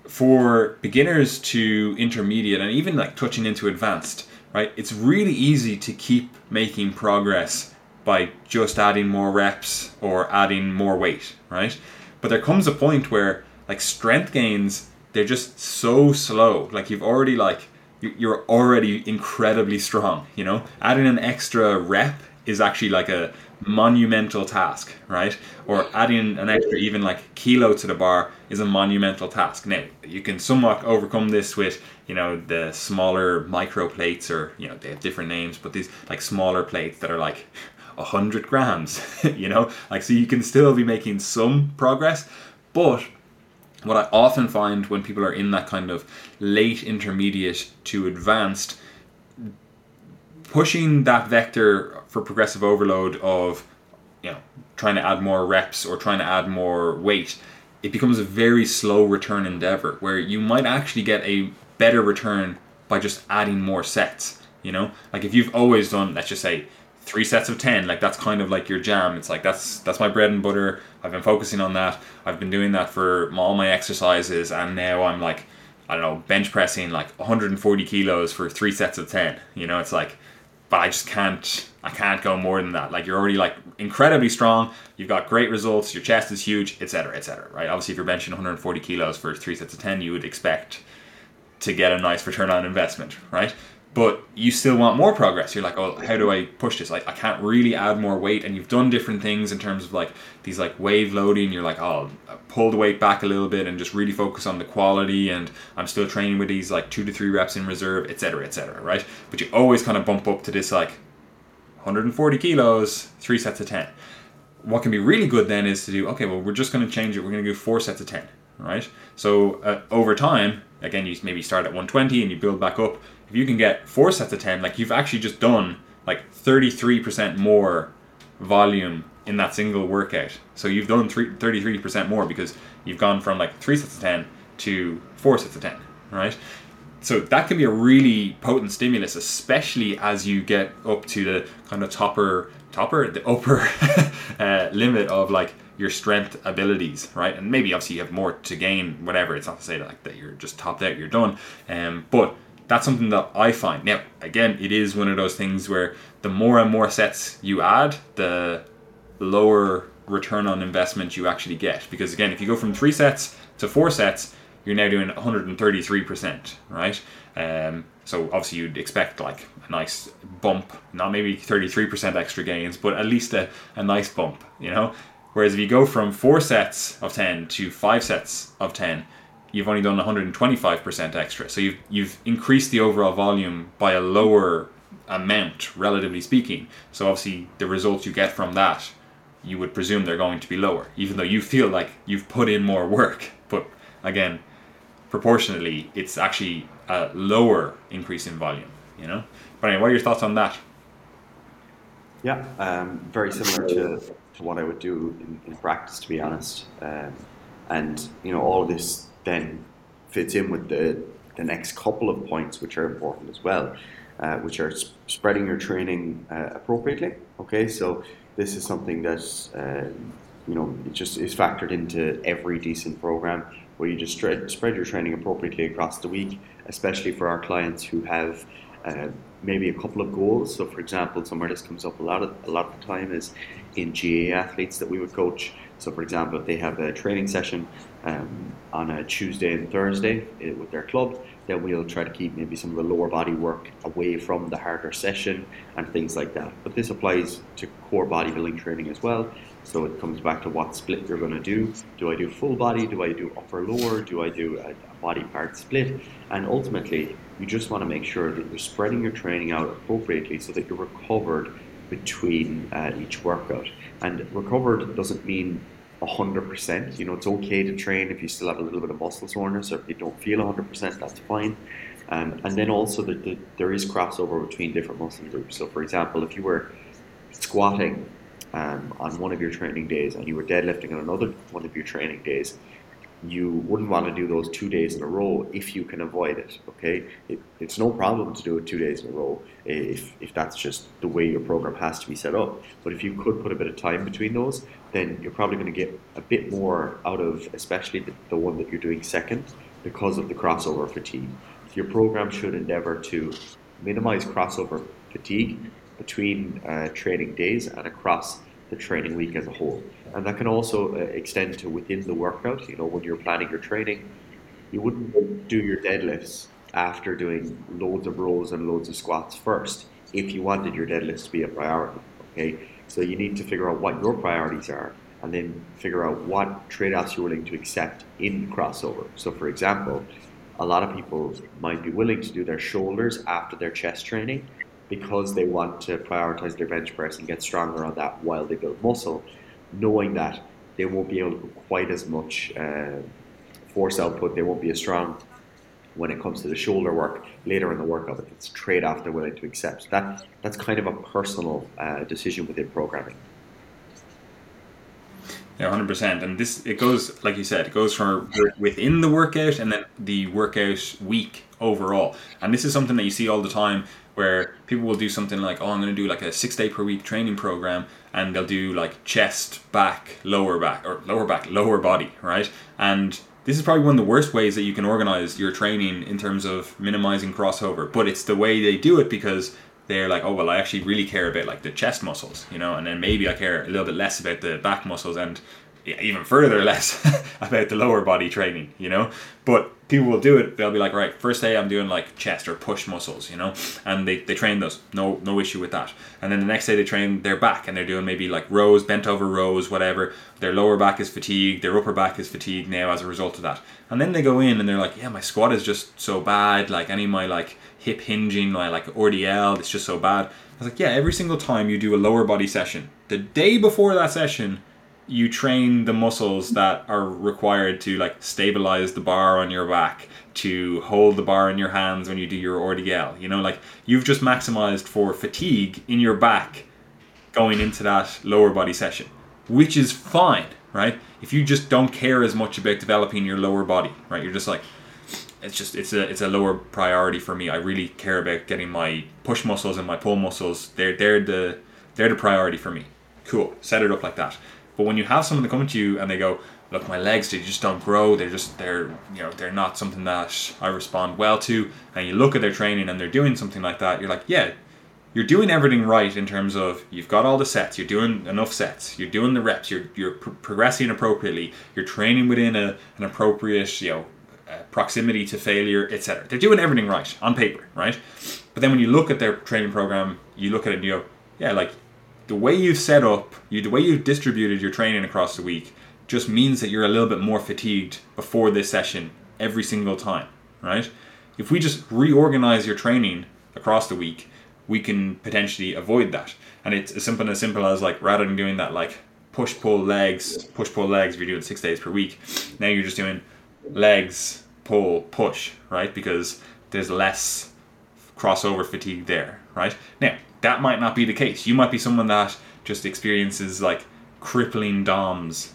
for beginners to intermediate and even like touching into advanced, right? It's really easy to keep making progress by just adding more reps or adding more weight, right? But there comes a point where like strength gains, they're just so slow. Like you've already like, you're already incredibly strong, you know? Adding an extra rep is actually like a monumental task, right? Or adding an extra even like kilo to the bar is a monumental task. Now, you can somewhat overcome this with, you know, the smaller micro plates, or, you know, they have different names, but these like smaller plates that are like 100 grams, you know, like, so you can still be making some progress. But what I often find when people are in that kind of late intermediate to advanced, pushing that vector for progressive overload of, you know, trying to add more reps or trying to add more weight, it becomes a very slow return endeavor where you might actually get a better return by just adding more sets, you know? Like if you've always done, let's just say, 3 sets of 10, like that's kind of like your jam. It's like, that's my bread and butter. I've been focusing on that. I've been doing that for all my exercises. And now I'm like, I don't know, bench pressing like 140 kilos for 3 sets of 10, you know? It's like, but I just can't go more than that. Like you're already like incredibly strong. You've got great results. Your chest is huge, et cetera, right? Obviously if you're benching 140 kilos for 3 sets of 10, you would expect to get a nice return on investment, right? But you still want more progress. You're like, oh, how do I push this? Like, I can't really add more weight. And you've done different things in terms of like these like wave loading. You're like, oh, I'll pull the weight back a little bit and just really focus on the quality. And I'm still training with these like 2 to 3 reps in reserve, et cetera, right? But you always kind of bump up to this like 140 kilos, 3 sets of 10. What can be really good then is to do, okay, well, we're just going to change it. We're going to do 4 sets of 10, right? So over time, again, you maybe start at 120 and you build back up. If you can get 4 sets of 10, like you've actually just done like 33% more volume in that single workout. So you've done 33% more because you've gone from like 3 sets of 10 to 4 sets of 10, right? So that can be a really potent stimulus, especially as you get up to the kind of upper limit of like your strength abilities, right? And maybe obviously you have more to gain, whatever. It's not to say like that you're just topped out, you're done. But that's something that I find. Now, again, it is one of those things where the more and more sets you add, the lower return on investment you actually get. Because again, if you go from 3 sets to 4 sets, you're now doing 133%, right? So obviously you'd expect like a nice bump, not maybe 33% extra gains, but at least a nice bump, you know? Whereas if you go from 4 sets of 10 to 5 sets of 10, you've only done 125% extra. So you've increased the overall volume by a lower amount, relatively speaking. So obviously the results you get from that, you would presume they're going to be lower, even though you feel like you've put in more work. But again, proportionally, it's actually a lower increase in volume, you know? But anyway, what are your thoughts on that? Yeah, very similar to what I would do in practice, to be honest. And, you know, all of this then fits in with the next couple of points, which are important as well, which are spreading your training appropriately. Okay, so this is something that's, you know, it just is factored into every decent program where you just spread your training appropriately across the week, especially for our clients who have maybe a couple of goals. So for example, somewhere this comes up a lot of the time is in GAA athletes that we would coach. So for example, if they have a training session on a Tuesday and Thursday with their club, then we'll try to keep maybe some of the lower body work away from the harder session and things like that. But this applies to core bodybuilding training as well. So it comes back to what split you're going to do. Do I do full body? Do I do upper lower? Do I do a body part split? And ultimately, you just want to make sure that you're spreading your training out appropriately so that you're recovered between each workout. And recovered doesn't mean 100%. You know, it's okay to train if you still have a little bit of muscle soreness, or if you don't feel 100%, that's fine. And then also there is crossover between different muscle groups. So for example, if you were squatting on one of your training days and you were deadlifting on another one of your training days, you wouldn't want to do those 2 days in a row if you can avoid it, okay? It's no problem to do it 2 days in a row if that's just the way your program has to be set up. But if you could put a bit of time between those, then you're probably going to get a bit more out of, especially the one that you're doing second, because of the crossover fatigue. Your program should endeavor to minimize crossover fatigue between training days and across the training week as a whole. And that can also extend to within the workout. You know, when you're planning your training, you wouldn't do your deadlifts after doing loads of rows and loads of squats first, if you wanted your deadlifts to be a priority, okay? So you need to figure out what your priorities are, and then figure out what trade-offs you're willing to accept in crossover. So for example, a lot of people might be willing to do their shoulders after their chest training because they want to prioritize their bench press and get stronger on that while they build muscle, knowing that they won't be able to put quite as much force output, they won't be as strong when it comes to the shoulder work later in the workout. It's a trade-off they're willing to accept. That's kind of a personal decision within programming. Yeah, 100%. And this, it goes, like you said, it goes from within the workout and then the workout week overall. And this is something that you see all the time, where people will do something like, oh, I'm going to do like a 6 day per week training program, and they'll do like chest, back, lower back, lower body, right? And this is probably one of the worst ways that you can organize your training in terms of minimizing crossover, but it's the way they do it, because they're like, oh, well, I actually really care about like the chest muscles, you know, and then maybe I care a little bit less about the back muscles, and even further less about the lower body training, you know. But people will do it, they'll be like, right, first day I'm doing like chest or push muscles, you know, and they train those, no issue with that. And then the next day they train their back, and they're doing maybe like rows, bent over rows, whatever. Their lower back is fatigued, their upper back is fatigued now as a result of that. And then they go in and they're like, yeah, my squat is just so bad, like any of my like hip hinging, my like RDL, it's just so bad. I was like, yeah, every single time you do a lower body session, the day before that session, you train the muscles that are required to like stabilize the bar on your back, to hold the bar in your hands when you do your RDL. You know, like you've just maximized for fatigue in your back going into that lower body session, which is fine, right? If you just don't care as much about developing your lower body, right? You're just like, it's a lower priority for me. I really care about getting my push muscles and my pull muscles. They're the priority for me. Cool. Set it up like that. But when you have someone coming to you and they go, look, my legs, they just don't grow. They're not something that I respond well to. And you look at their training and they're doing something like that. You're like, yeah, you're doing everything right in terms of you've got all the sets. You're doing enough sets. You're doing the reps. You're progressing appropriately. You're training within an appropriate, you know, proximity to failure, etc. They're doing everything right on paper, right? But then when you look at their training program, you look at it and you go, yeah, like, the way you've set up, the way you've distributed your training across the week just means that you're a little bit more fatigued before this session every single time, right? If we just reorganize your training across the week, we can potentially avoid that. And it's as simple as like, rather than doing that like push, pull, legs, if you're doing 6 days per week, now you're just doing legs, pull, push, right? Because there's less crossover fatigue there, right? Now, that might not be the case. You might be someone that just experiences like crippling DOMS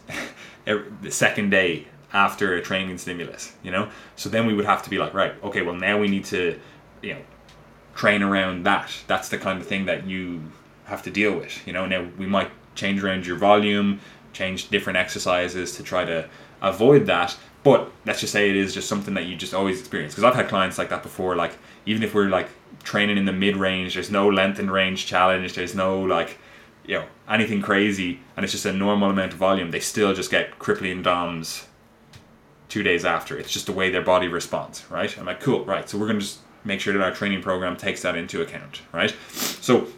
the second day after a training stimulus, you know? So then we would have to be like, right, okay, well now we need to, you know, train around that. That's the kind of thing that you have to deal with, you know? Now we might change around your volume, change different exercises to try to avoid that. But let's just say it is just something that you just always experience. Because I've had clients like that before, like even if we're like training in the mid-range, there's no length and range challenge, there's no like, you know, anything crazy, and it's just a normal amount of volume, they still just get crippling DOMS 2 days after. It's just the way their body responds, right? I'm like, cool, right, so we're going to just make sure that our training program takes that into account, right? So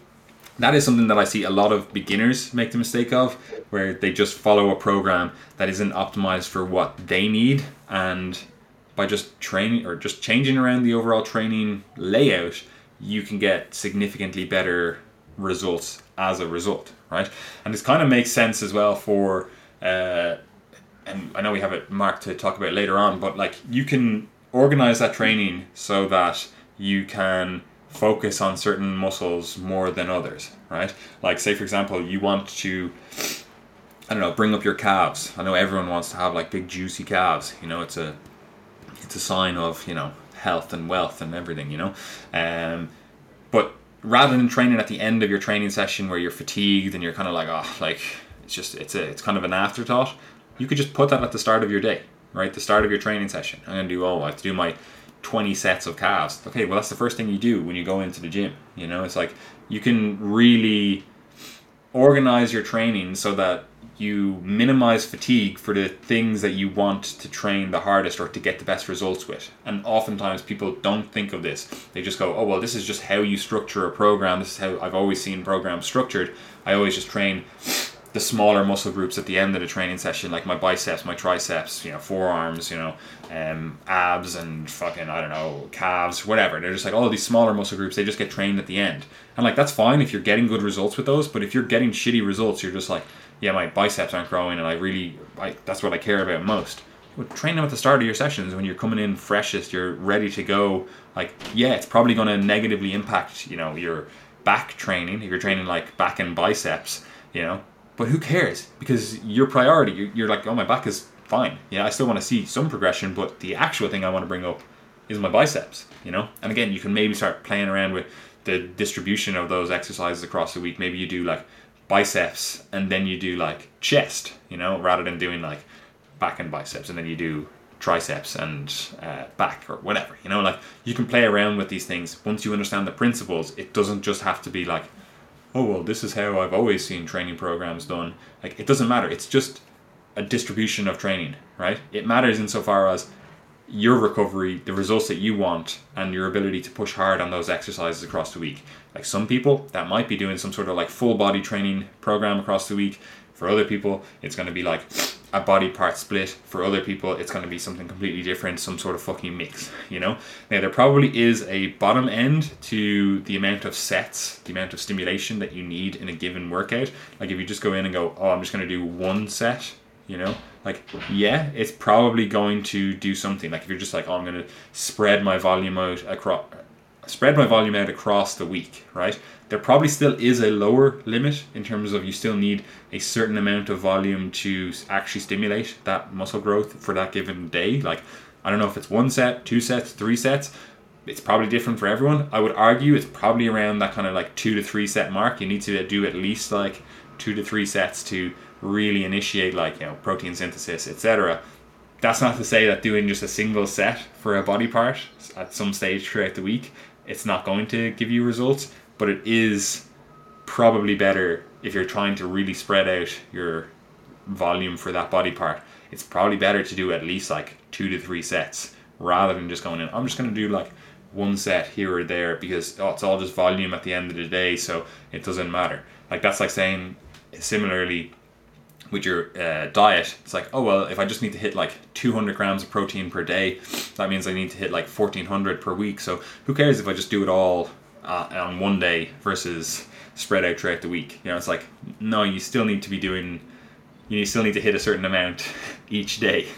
that is something that I see a lot of beginners make the mistake of, where they just follow a program that isn't optimized for what they need, and by just training or just changing around the overall training layout, you can get significantly better results as a result, right? And this kind of makes sense as well for and I know we have it marked to talk about later on, but like you can organize that training so that you can focus on certain muscles more than others, right? Like say for example, you want to, I don't know, bring up your calves. I know everyone wants to have like big juicy calves, you know, it's a sign of, you know, health and wealth and everything, you know, but rather than training at the end of your training session where you're fatigued and you're kind of like, oh, like it's kind of an afterthought, you could just put that at the start of your day, right? The start of your training session, I'm gonna do, oh, I have to do my 20 sets of calves. Okay, well that's the first thing you do when you go into the gym, you know. It's like you can really organize your training so that you minimize fatigue for the things that you want to train the hardest or to get the best results with. And oftentimes people don't think of this. They just go, oh well, this is just how you structure a program. This is how I've always seen programs structured. I always just train the smaller muscle groups at the end of the training session, like my biceps, my triceps, you know, forearms, you know, abs and fucking, I don't know, calves, whatever. They're just like all these smaller muscle groups, they just get trained at the end. And like, that's fine if you're getting good results with those, but if you're getting shitty results, you're just like, yeah, my biceps aren't growing and that's what I care about most. Well, train them at the start of your sessions when you're coming in freshest, you're ready to go. Like, yeah, it's probably going to negatively impact, you know, your back training if you're training like back and biceps, you know. But who cares? Because your priority, you're like, oh, my back is fine. Yeah, I still want to see some progression, but the actual thing I want to bring up is my biceps, you know? And again, you can maybe start playing around with the distribution of those exercises across the week. Maybe you do like biceps and then you do like chest, you know, rather than doing like back and biceps and then you do triceps and back or whatever, you know? Like you can play around with these things. Once you understand the principles, it doesn't just have to be like, oh, well, this is how I've always seen training programs done. Like, it doesn't matter. It's just a distribution of training, right? It matters insofar as your recovery, the results that you want, and your ability to push hard on those exercises across the week. Like, some people, that might be doing some sort of, like, full-body training program across the week. For other people, it's going to be, like, a body part split. For other people, it's going to be something completely different, some sort of fucking mix, you know? Now, there probably is a bottom end to the amount of sets, the amount of stimulation that you need in a given workout. Like, if you just go in and go, oh, I'm just going to do one set, you know? Like, yeah, it's probably going to do something. Like, if you're just like, oh, I'm going to spread my volume out across the week, right? There probably still is a lower limit in terms of you still need a certain amount of volume to actually stimulate that muscle growth for that given day. Like, I don't know if it's one set, two sets, three sets. It's probably different for everyone. I would argue it's probably around that kind of like 2 to 3 set mark. You need to do at least like 2 to 3 sets to really initiate, like, you know, protein synthesis, etc. That's not to say that doing just a single set for a body part at some stage throughout the week, it's not going to give you results, but it is probably better if you're trying to really spread out your volume for that body part. It's probably better to do at least like 2 to 3 sets rather than just going in, I'm just going to do like one set here or there because, oh, it's all just volume at the end of the day, so it doesn't matter. Like, that's like saying similarly with your diet, it's like, oh, well, if I just need to hit like 200 grams of protein per day, that means I need to hit like 1400 per week. So who cares if I just do it all on one day versus spread out throughout the week? You know, it's like, no, you still need to hit a certain amount each day,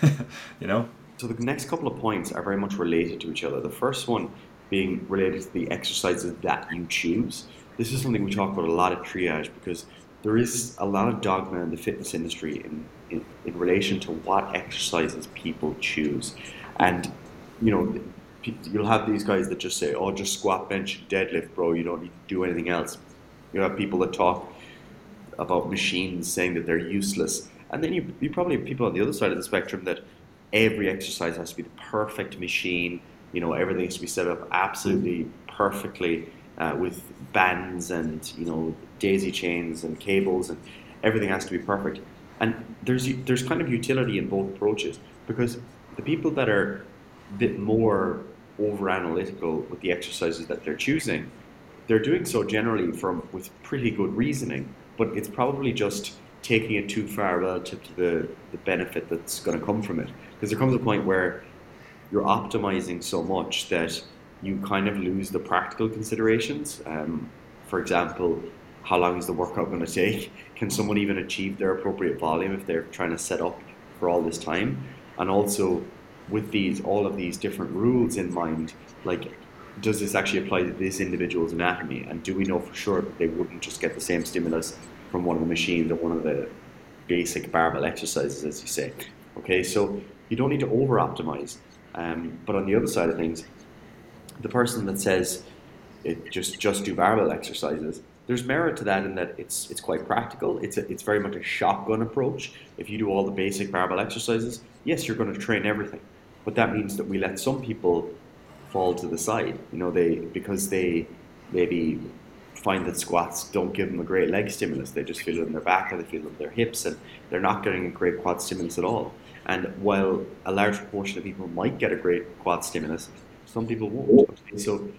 you know? So the next couple of points are very much related to each other. The first one being related to the exercises that you choose. This is something we talk about a lot at Triage because there is a lot of dogma in the fitness industry in relation to what exercises people choose. And, you know, you'll have these guys that just say, oh, just squat, bench, and deadlift, bro. You don't need to do anything else. You have people that talk about machines saying that they're useless. And then you probably have people on the other side of the spectrum that every exercise has to be the perfect machine. You know, everything has to be set up absolutely perfectly with bands and, you know, daisy chains and cables, and everything has to be perfect. And there's kind of utility in both approaches because the people that are a bit more over analytical with the exercises that they're choosing, they're doing so generally with pretty good reasoning, but it's probably just taking it too far relative to the benefit that's going to come from it, because there comes a point where you're optimizing so much that you kind of lose the practical considerations. For example, how long is the workout going to take? Can someone even achieve their appropriate volume if they're trying to set up for all this time? And also with these, all of these different rules in mind, like, does this actually apply to this individual's anatomy? And do we know for sure that they wouldn't just get the same stimulus from one of the machines or one of the basic barbell exercises, as you say? Okay, so you don't need to over-optimize. But on the other side of things, the person that says, just do barbell exercises, there's merit to that in that it's quite practical. It's very much a shotgun approach. If you do all the basic barbell exercises, yes, you're going to train everything. But that means that we let some people fall to the side, you know, because they maybe find that squats don't give them a great leg stimulus. They just feel it in their back, and they feel it in their hips, and they're not getting a great quad stimulus at all. And while a large proportion of people might get a great quad stimulus, some people won't. So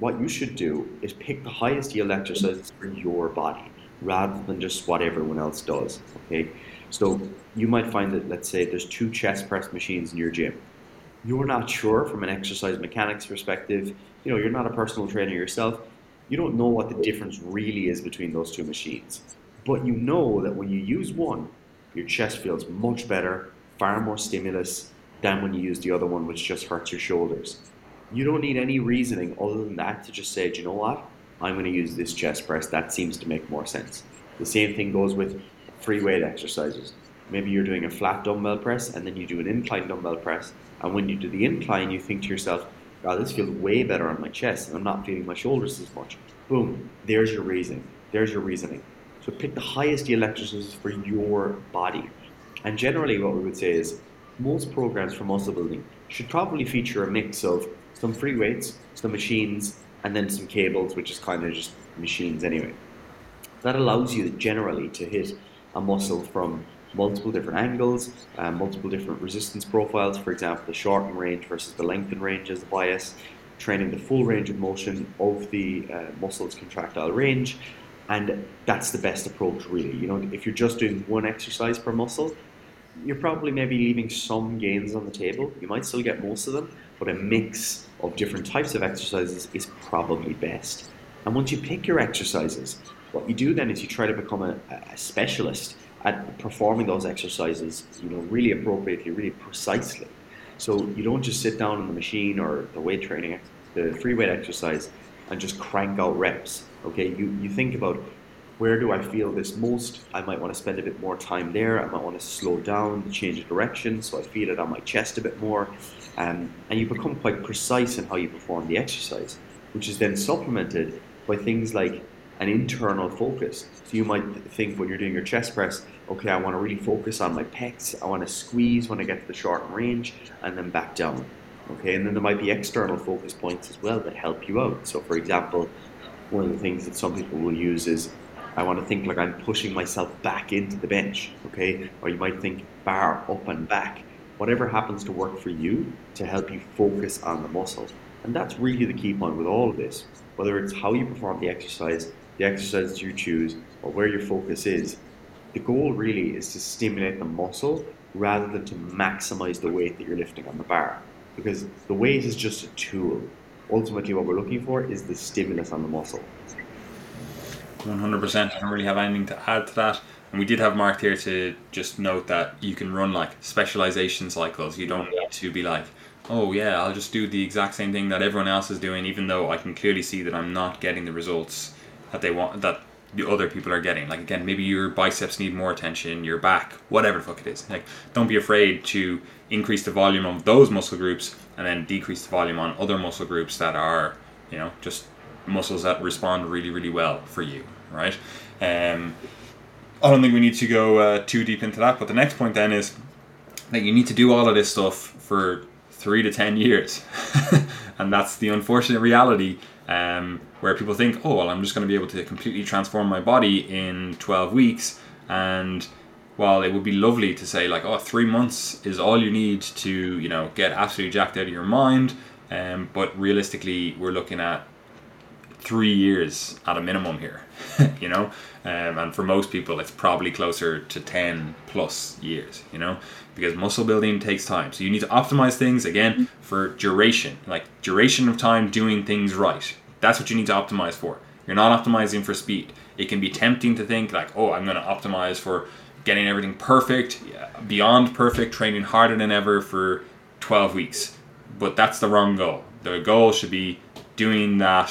what you should do is pick the highest yield exercises for your body rather than just what everyone else does, okay? So you might find that, let's say, there's 2 chest press machines in your gym. You're not sure from an exercise mechanics perspective, you know, you're not a personal trainer yourself, you don't know what the difference really is between those 2 machines. But you know that when you use one, your chest feels much better, far more stimulus than when you use the other one, which just hurts your shoulders. You don't need any reasoning other than that to just say, do you know what? I'm going to use this chest press. That seems to make more sense. The same thing goes with free weight exercises. Maybe you're doing a flat dumbbell press and then you do an incline dumbbell press. And when you do the incline, you think to yourself, God, this feels way better on my chest and I'm not feeling my shoulders as much. Boom, there's your reason. There's your reasoning. So pick the highest yield exercises for your body. And generally what we would say is most programs for muscle building should probably feature a mix of some free weights, some machines, and then some cables, which is kind of just machines anyway. That allows you generally to hit a muscle from multiple different angles, multiple different resistance profiles. For example, the shortened range versus the lengthened range is the bias, training the full range of motion of the muscle's contractile range. And that's the best approach, really. You know, if you're just doing one exercise per muscle, you're probably maybe leaving some gains on the table. You might still get most of them, but a mix of different types of exercises is probably best. And once you pick your exercises, what you do then is you try to become a specialist at performing those exercises, you know, really appropriately, really precisely. So you don't just sit down on the machine or the weight training, the free weight exercise, and just crank out reps. Okay, you think about, where do I feel this most? I might want to spend a bit more time there. I might want to slow down, change the direction, so I feel it on my chest a bit more. And you become quite precise in how you perform the exercise, which is then supplemented by things like an internal focus. So you might think when you're doing your chest press, okay, I want to really focus on my pecs. I want to squeeze when I get to the short range and then back down. Okay, and then there might be external focus points as well that help you out. So for example, one of the things that some people will use is, I want to think like I'm pushing myself back into the bench, okay? Or you might think bar up and back. Whatever happens to work for you to help you focus on the muscle. And that's really the key point with all of this. Whether it's how you perform the exercises you choose, or where your focus is, the goal really is to stimulate the muscle rather than to maximize the weight that you're lifting on the bar. Because the weight is just a tool. Ultimately, what we're looking for is the stimulus on the muscle. 100%. I don't really have anything to add to that. And we did have Mark here to just note that you can run like specialization cycles. You don't need to be like, oh yeah, I'll just do the exact same thing that everyone else is doing, even though I can clearly see that I'm not getting the results that they want, that the other people are getting. Like, again, maybe your biceps need more attention, your back, whatever the fuck it is. Like, don't be afraid to increase the volume of those muscle groups and then decrease the volume on other muscle groups that are, you know, just muscles that respond really, really well for you, right? I don't think we need to go too deep into that, but the next point then is that you need to do all of this stuff for 3 to 10 years. And that's the unfortunate reality, where people think, oh, well, I'm just going to be able to completely transform my body in 12 weeks. And while it would be lovely to say like, oh, 3 months is all you need to, you know, get absolutely jacked out of your mind. But realistically, we're looking at 3 years at a minimum here, you know, and for most people it's probably closer to 10 plus years, you know, because muscle building takes time. So you need to optimize things again for duration, like duration of time doing things right. That's what you need to optimize for. You're not optimizing for speed. It can be tempting to think like, oh, I'm going to optimize for getting everything perfect, beyond perfect, training harder than ever for 12 weeks. But that's the wrong goal. The goal should be doing that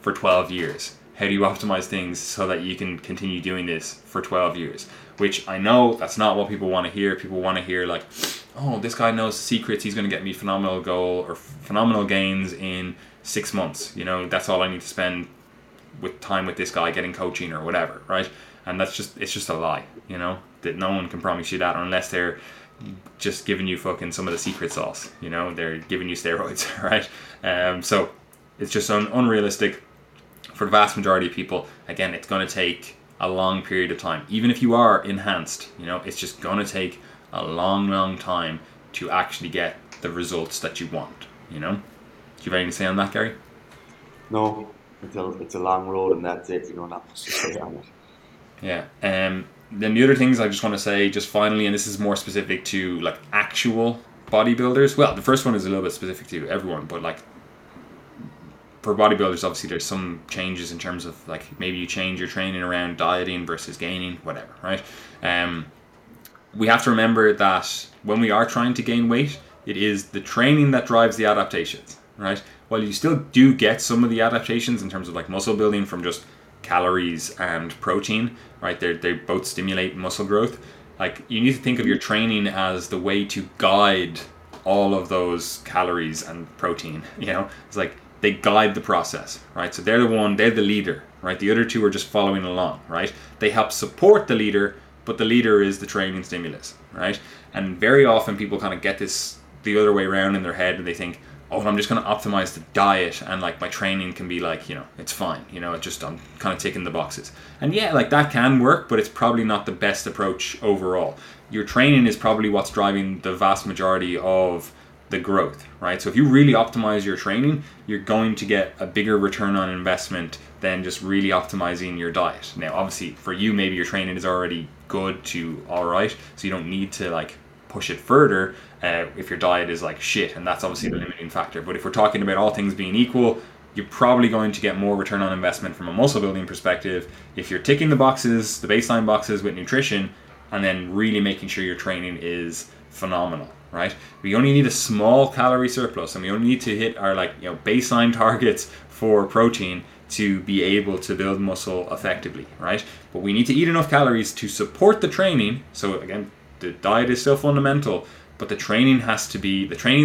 for 12 years. How do you optimize things so that you can continue doing this for 12 years? Which I know that's not what people want to hear. People want to hear like, oh, this guy knows secrets. He's going to get me phenomenal goal or phenomenal gains in 6 months. You know, that's all I need to spend with time with this guy getting coaching or whatever, right? And that's just, it's just a lie, you know, that no one can promise you that unless they're just giving you fucking some of the secret sauce, you know, they're giving you steroids, right? So it's just unrealistic for the vast majority of people. Again, it's going to take a long period of time. Even if you are enhanced, you know, it's just going to take a long time to actually get the results that you want, you know? Do you have anything to say on that, Gary? No, it's a long road, and that's it. You don't have to say on it. Yeah. Then the other things I just want to say, just finally, and this is more specific to like actual bodybuilders. Well, the first one is a little bit specific to everyone, but like for bodybuilders, obviously there's some changes in terms of like maybe you change your training around dieting versus gaining, whatever, right? We have to remember that when we are trying to gain weight, it is the training that drives the adaptations, right? While you still do get some of the adaptations in terms of like muscle building from just calories and protein, right? They both stimulate muscle growth. Like you need to think of your training as the way to guide all of those calories and protein, you know? It's like they guide the process, right? So they're the leader, right? The other two are just following along, right? They help support the leader, but the leader is the training stimulus, right? And very often people kind of get this the other way around in their head, and they think, oh, I'm just going to optimize the diet, and like my training can be like, you know, it's fine, you know, it just, I'm kind of ticking the boxes. And yeah, like that can work, but it's probably not the best approach overall. Your training is probably what's driving the vast majority of the growth, right? So if you really optimize your training, you're going to get a bigger return on investment than just really optimizing your diet. Now, obviously for you, maybe your training is already good to all right, so you don't need to like push it further if your diet is like shit, and that's obviously the limiting factor. But if we're talking about all things being equal, you're probably going to get more return on investment from a muscle building perspective if you're ticking the boxes, the baseline boxes with nutrition, and then really making sure your training is phenomenal, right? We only need a small calorie surplus, and we only need to hit our like, you know, baseline targets for protein to be able to build muscle effectively, right? But we need to eat enough calories to support the training. So again, the diet is still fundamental, but the training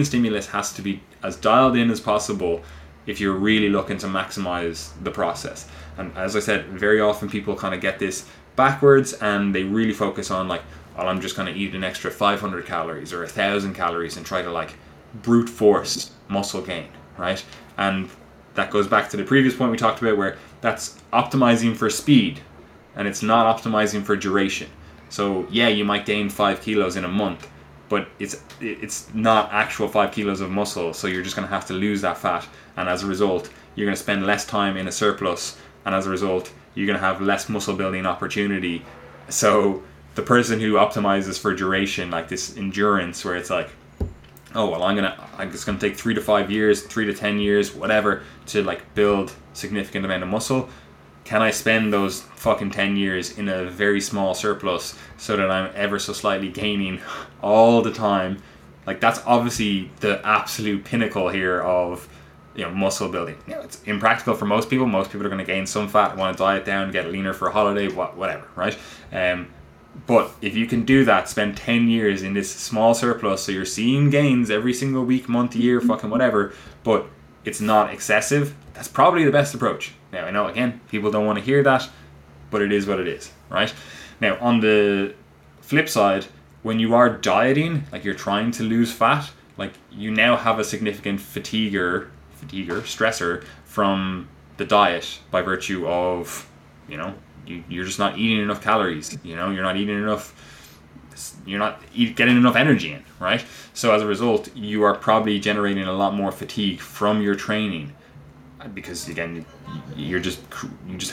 stimulus has to be as dialed in as possible if you're really looking to maximize the process. And as I said, very often people kind of get this backwards, and they really focus on like, oh, I'm just going to eat an extra 500 calories or 1,000 calories and try to like brute force muscle gain, right? And that goes back to the previous point we talked about, where that's optimizing for speed and it's not optimizing for duration. So yeah, you might gain 5 kilos in a month, but it's not actual 5 kilos of muscle. So you're just going to have to lose that fat. And as a result, you're going to spend less time in a surplus. And as a result, you're going to have less muscle building opportunity. So the person who optimizes for duration, like this endurance where it's like, oh, well, it's going to take 3 to 5 years, 3 to 10 years, whatever, to like build significant amount of muscle. Can I spend those fucking 10 years in a very small surplus so that I'm ever so slightly gaining all the time? Like that's obviously the absolute pinnacle here of, you know, muscle building. You know, it's impractical for most people. Most people are going to gain some fat, want to diet down, get leaner for a holiday, whatever, right? But if you can do that, spend 10 years in this small surplus, so you're seeing gains every single week, month, year, fucking whatever, but it's not excessive, that's probably the best approach. Now, I know, again, people don't want to hear that, but it is what it is, right? Now, on the flip side, when you are dieting, like you're trying to lose fat, like you now have a significant stressor from the diet by virtue of, you know, you're just not eating enough calories, you know, you're not getting enough energy in, right? So as a result, you are probably generating a lot more fatigue from your training, because again, you just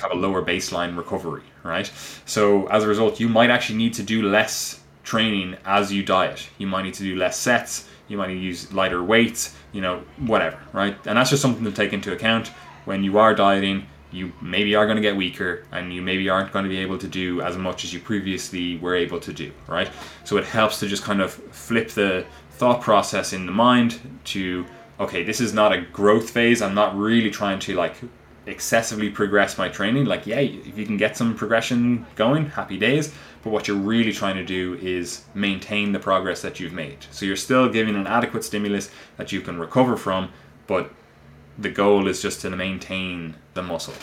have a lower baseline recovery, right? So as a result, you might actually need to do less training as you diet. You might need to do less sets. You might need to use lighter weights, you know, whatever, right? And that's just something to take into account when you are dieting. you maybe are going to get weaker and you maybe aren't going to be able to do as much as you previously were able to do, right? So it helps to just kind of flip the thought process in the mind to, okay, this is not a growth phase. I'm not really trying to like excessively progress my training. Like, yeah, if you can get some progression going, happy days. But what you're really trying to do is maintain the progress that you've made. So you're still giving an adequate stimulus that you can recover from, but the goal is just to maintain the muscle,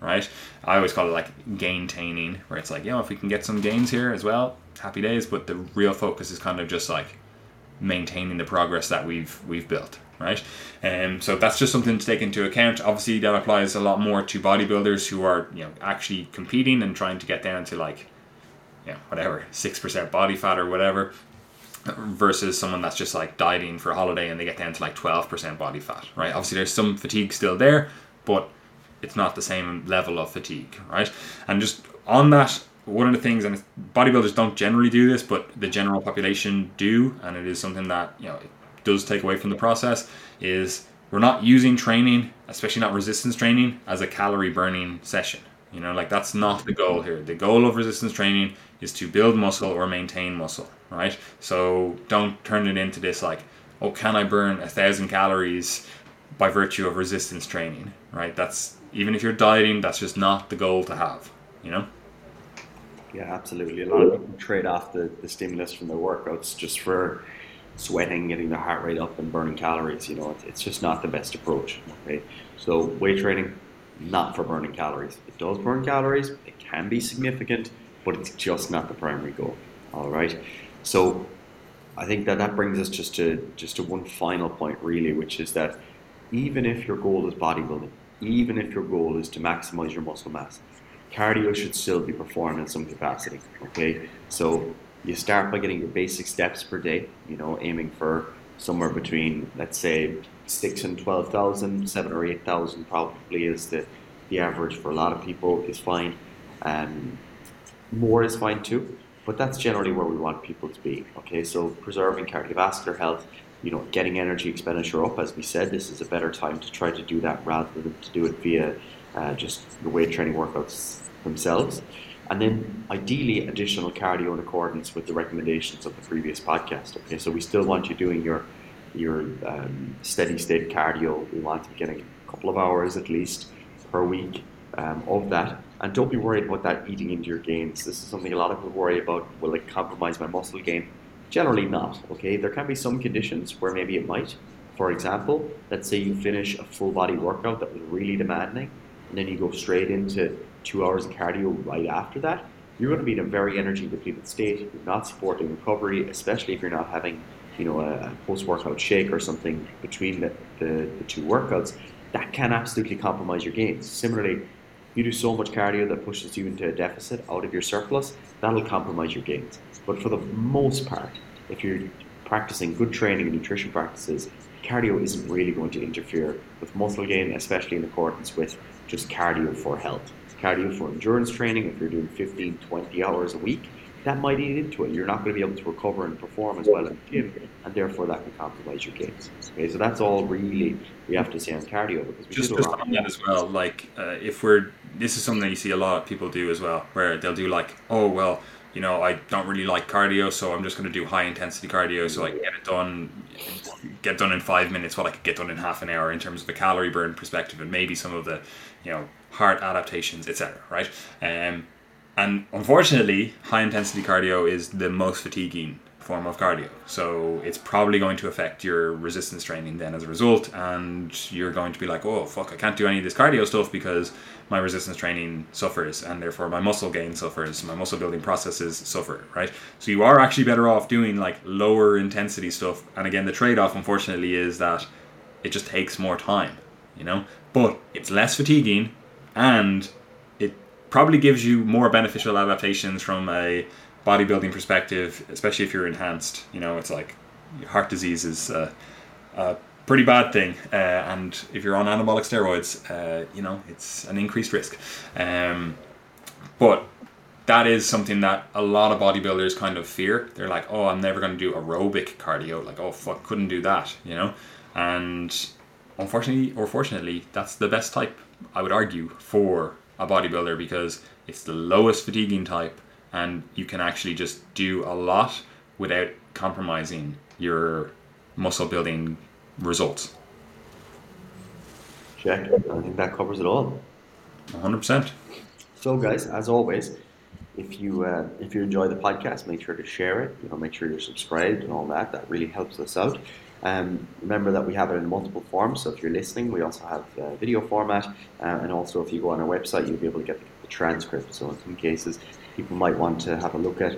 right? I always call it like gain-taining, where it's like, you know, if we can get some gains here as well, happy days, but the real focus is kind of just like maintaining the progress that we've built, right? And so that's just something to take into account. Obviously that applies a lot more to bodybuilders who are, you know, actually competing and trying to get down to like, you know, whatever, 6% body fat or whatever, versus someone that's just like dieting for a holiday and they get down to like 12% body fat, right? Obviously there's some fatigue still there, but it's not the same level of fatigue, right? And just on that, one of the things, and bodybuilders don't generally do this, but the general population do, and it is something that, you know, it does take away from the process, is we're not using training, especially not resistance training, as a calorie burning session. You know, like that's not the goal here. The goal of resistance training is to build muscle or maintain muscle, right? So don't turn it into this like, oh, can I burn 1,000 calories by virtue of resistance training, right? That's, even if you're dieting, that's just not the goal to have, you know? Yeah, absolutely. A lot of people trade off the stimulus from their workouts just for sweating, getting their heart rate up and burning calories. You know, it's just not the best approach. Okay, so weight training, not for burning calories. It does burn calories, it can be significant, but it's just not the primary goal. All right. So I think that brings us just to one final point really, which is that even if your goal is bodybuilding, even if your goal is to maximize your muscle mass, cardio should still be performed in some capacity. Okay. So you start by getting your basic steps per day, you know, aiming for somewhere between, let's say, 6,000 and 12,000, 7,000 or 8,000 probably is the average for a lot of people is fine. More is fine too, but that's generally where we want people to be. Okay, so preserving cardiovascular health, you know, getting energy expenditure up, as we said, this is a better time to try to do that rather than to do it via just the weight training workouts themselves. And then ideally additional cardio in accordance with the recommendations of the previous podcast. Okay, so we still want you doing your steady state cardio. We want to be getting a couple of hours at least per week of that. And don't be worried about that eating into your gains. This is something a lot of people worry about. Will it compromise my muscle gain? Generally not, okay? There can be some conditions where maybe it might. For example, let's say you finish a full body workout that was really demanding, and then you go straight into 2 hours of cardio right after that, you're going to be in a very energy depleted state. You're not supporting recovery, especially if you're not having, you know, a post-workout shake or something between the two workouts. That can absolutely compromise your gains. Similarly, you do so much cardio that pushes you into a deficit out of your surplus, that'll compromise your gains. But for the most part, if you're practicing good training and nutrition practices, cardio isn't really going to interfere with muscle gain, especially in accordance with just cardio for health. Cardio for endurance training, if you're doing 15, 20 hours a week, that might eat into it. You're not going to be able to recover and perform as well in the gym, and therefore that can compromise your gains. Okay, so that's all really we have to say on cardio. Because we just on that as well, like if we're, this is something that you see a lot of people do as well, where they'll do like, oh, well, you know, I don't really like cardio, so I'm just going to do high intensity cardio, so I can get done in 5 minutes what I could get done in half an hour in terms of the calorie burn perspective and maybe some of the, you know, heart adaptations, etc. Right? And unfortunately, high intensity cardio is the most fatiguing form of cardio. So it's probably going to affect your resistance training then as a result. And you're going to be like, oh, fuck, I can't do any of this cardio stuff because my resistance training suffers and therefore my muscle gain suffers, my muscle building processes suffer, right? So you are actually better off doing like lower intensity stuff. And again, the trade-off, unfortunately, is that it just takes more time, you know, but it's less fatiguing and probably gives you more beneficial adaptations from a bodybuilding perspective, especially if you're enhanced. You know, it's like heart disease is a pretty bad thing. And if you're on anabolic steroids, you know, it's an increased risk. But that is something that a lot of bodybuilders kind of fear. They're like, oh, I'm never going to do aerobic cardio. Like, oh, fuck, couldn't do that, you know? And unfortunately, or fortunately, that's the best type I would argue, for a bodybuilder, because it's the lowest fatiguing type and you can actually just do a lot without compromising your muscle building results. Check. I think that covers it all. 100%. So guys, as always, if you enjoy the podcast, make sure to share it, make sure you're subscribed and all that. That really helps us out. Remember that we have it in multiple forms, so if you're listening, we also have video format, and also if you go on our website, you'll be able to get the transcript. So in some cases, people might want to have a look at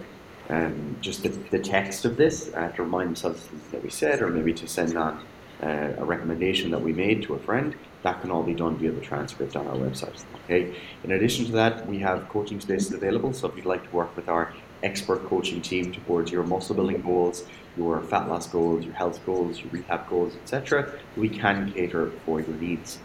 just the text of this to remind themselves of things that we said, or maybe to send on a recommendation that we made to a friend. That can all be done via the transcript on our website. Okay. In addition to that, we have coaching spaces available, so if you'd like to work with our expert coaching team towards your muscle building goals, your fat loss goals, your health goals, your rehab goals, etc., we can cater for your needs.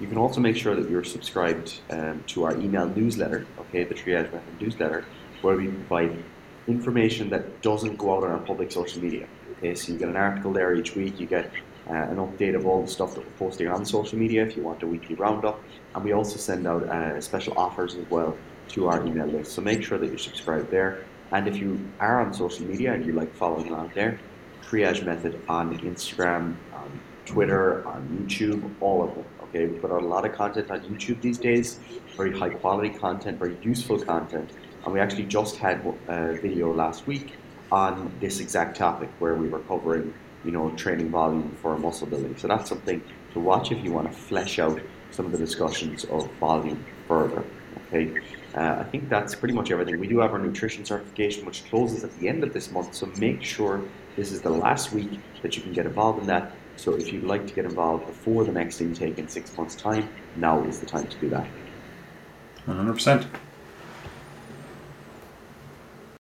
You can also make sure that you're subscribed to our email newsletter, okay, the Triage Method newsletter, where we provide information that doesn't go out on our public social media. Okay, so you get an article there each week, you get an update of all the stuff that we're posting on social media if you want a weekly roundup, and we also send out special offers as well to our email list, so make sure that you're subscribed there. And if you are on social media and you like following along there, Triage Method on Instagram, on Twitter, on YouTube, all of them. Okay, we put out a lot of content on YouTube these days, very high quality content, very useful content. And we actually just had a video last week on this exact topic where we were covering, training volume for muscle building. So that's something to watch if you want to flesh out some of the discussions of volume further. Okay. I think that's pretty much everything. We do have our nutrition certification, which closes at the end of this month, so make sure this is the last week that you can get involved in that. So if you'd like to get involved before the next intake in 6 months' time, now is the time to do that. 100%.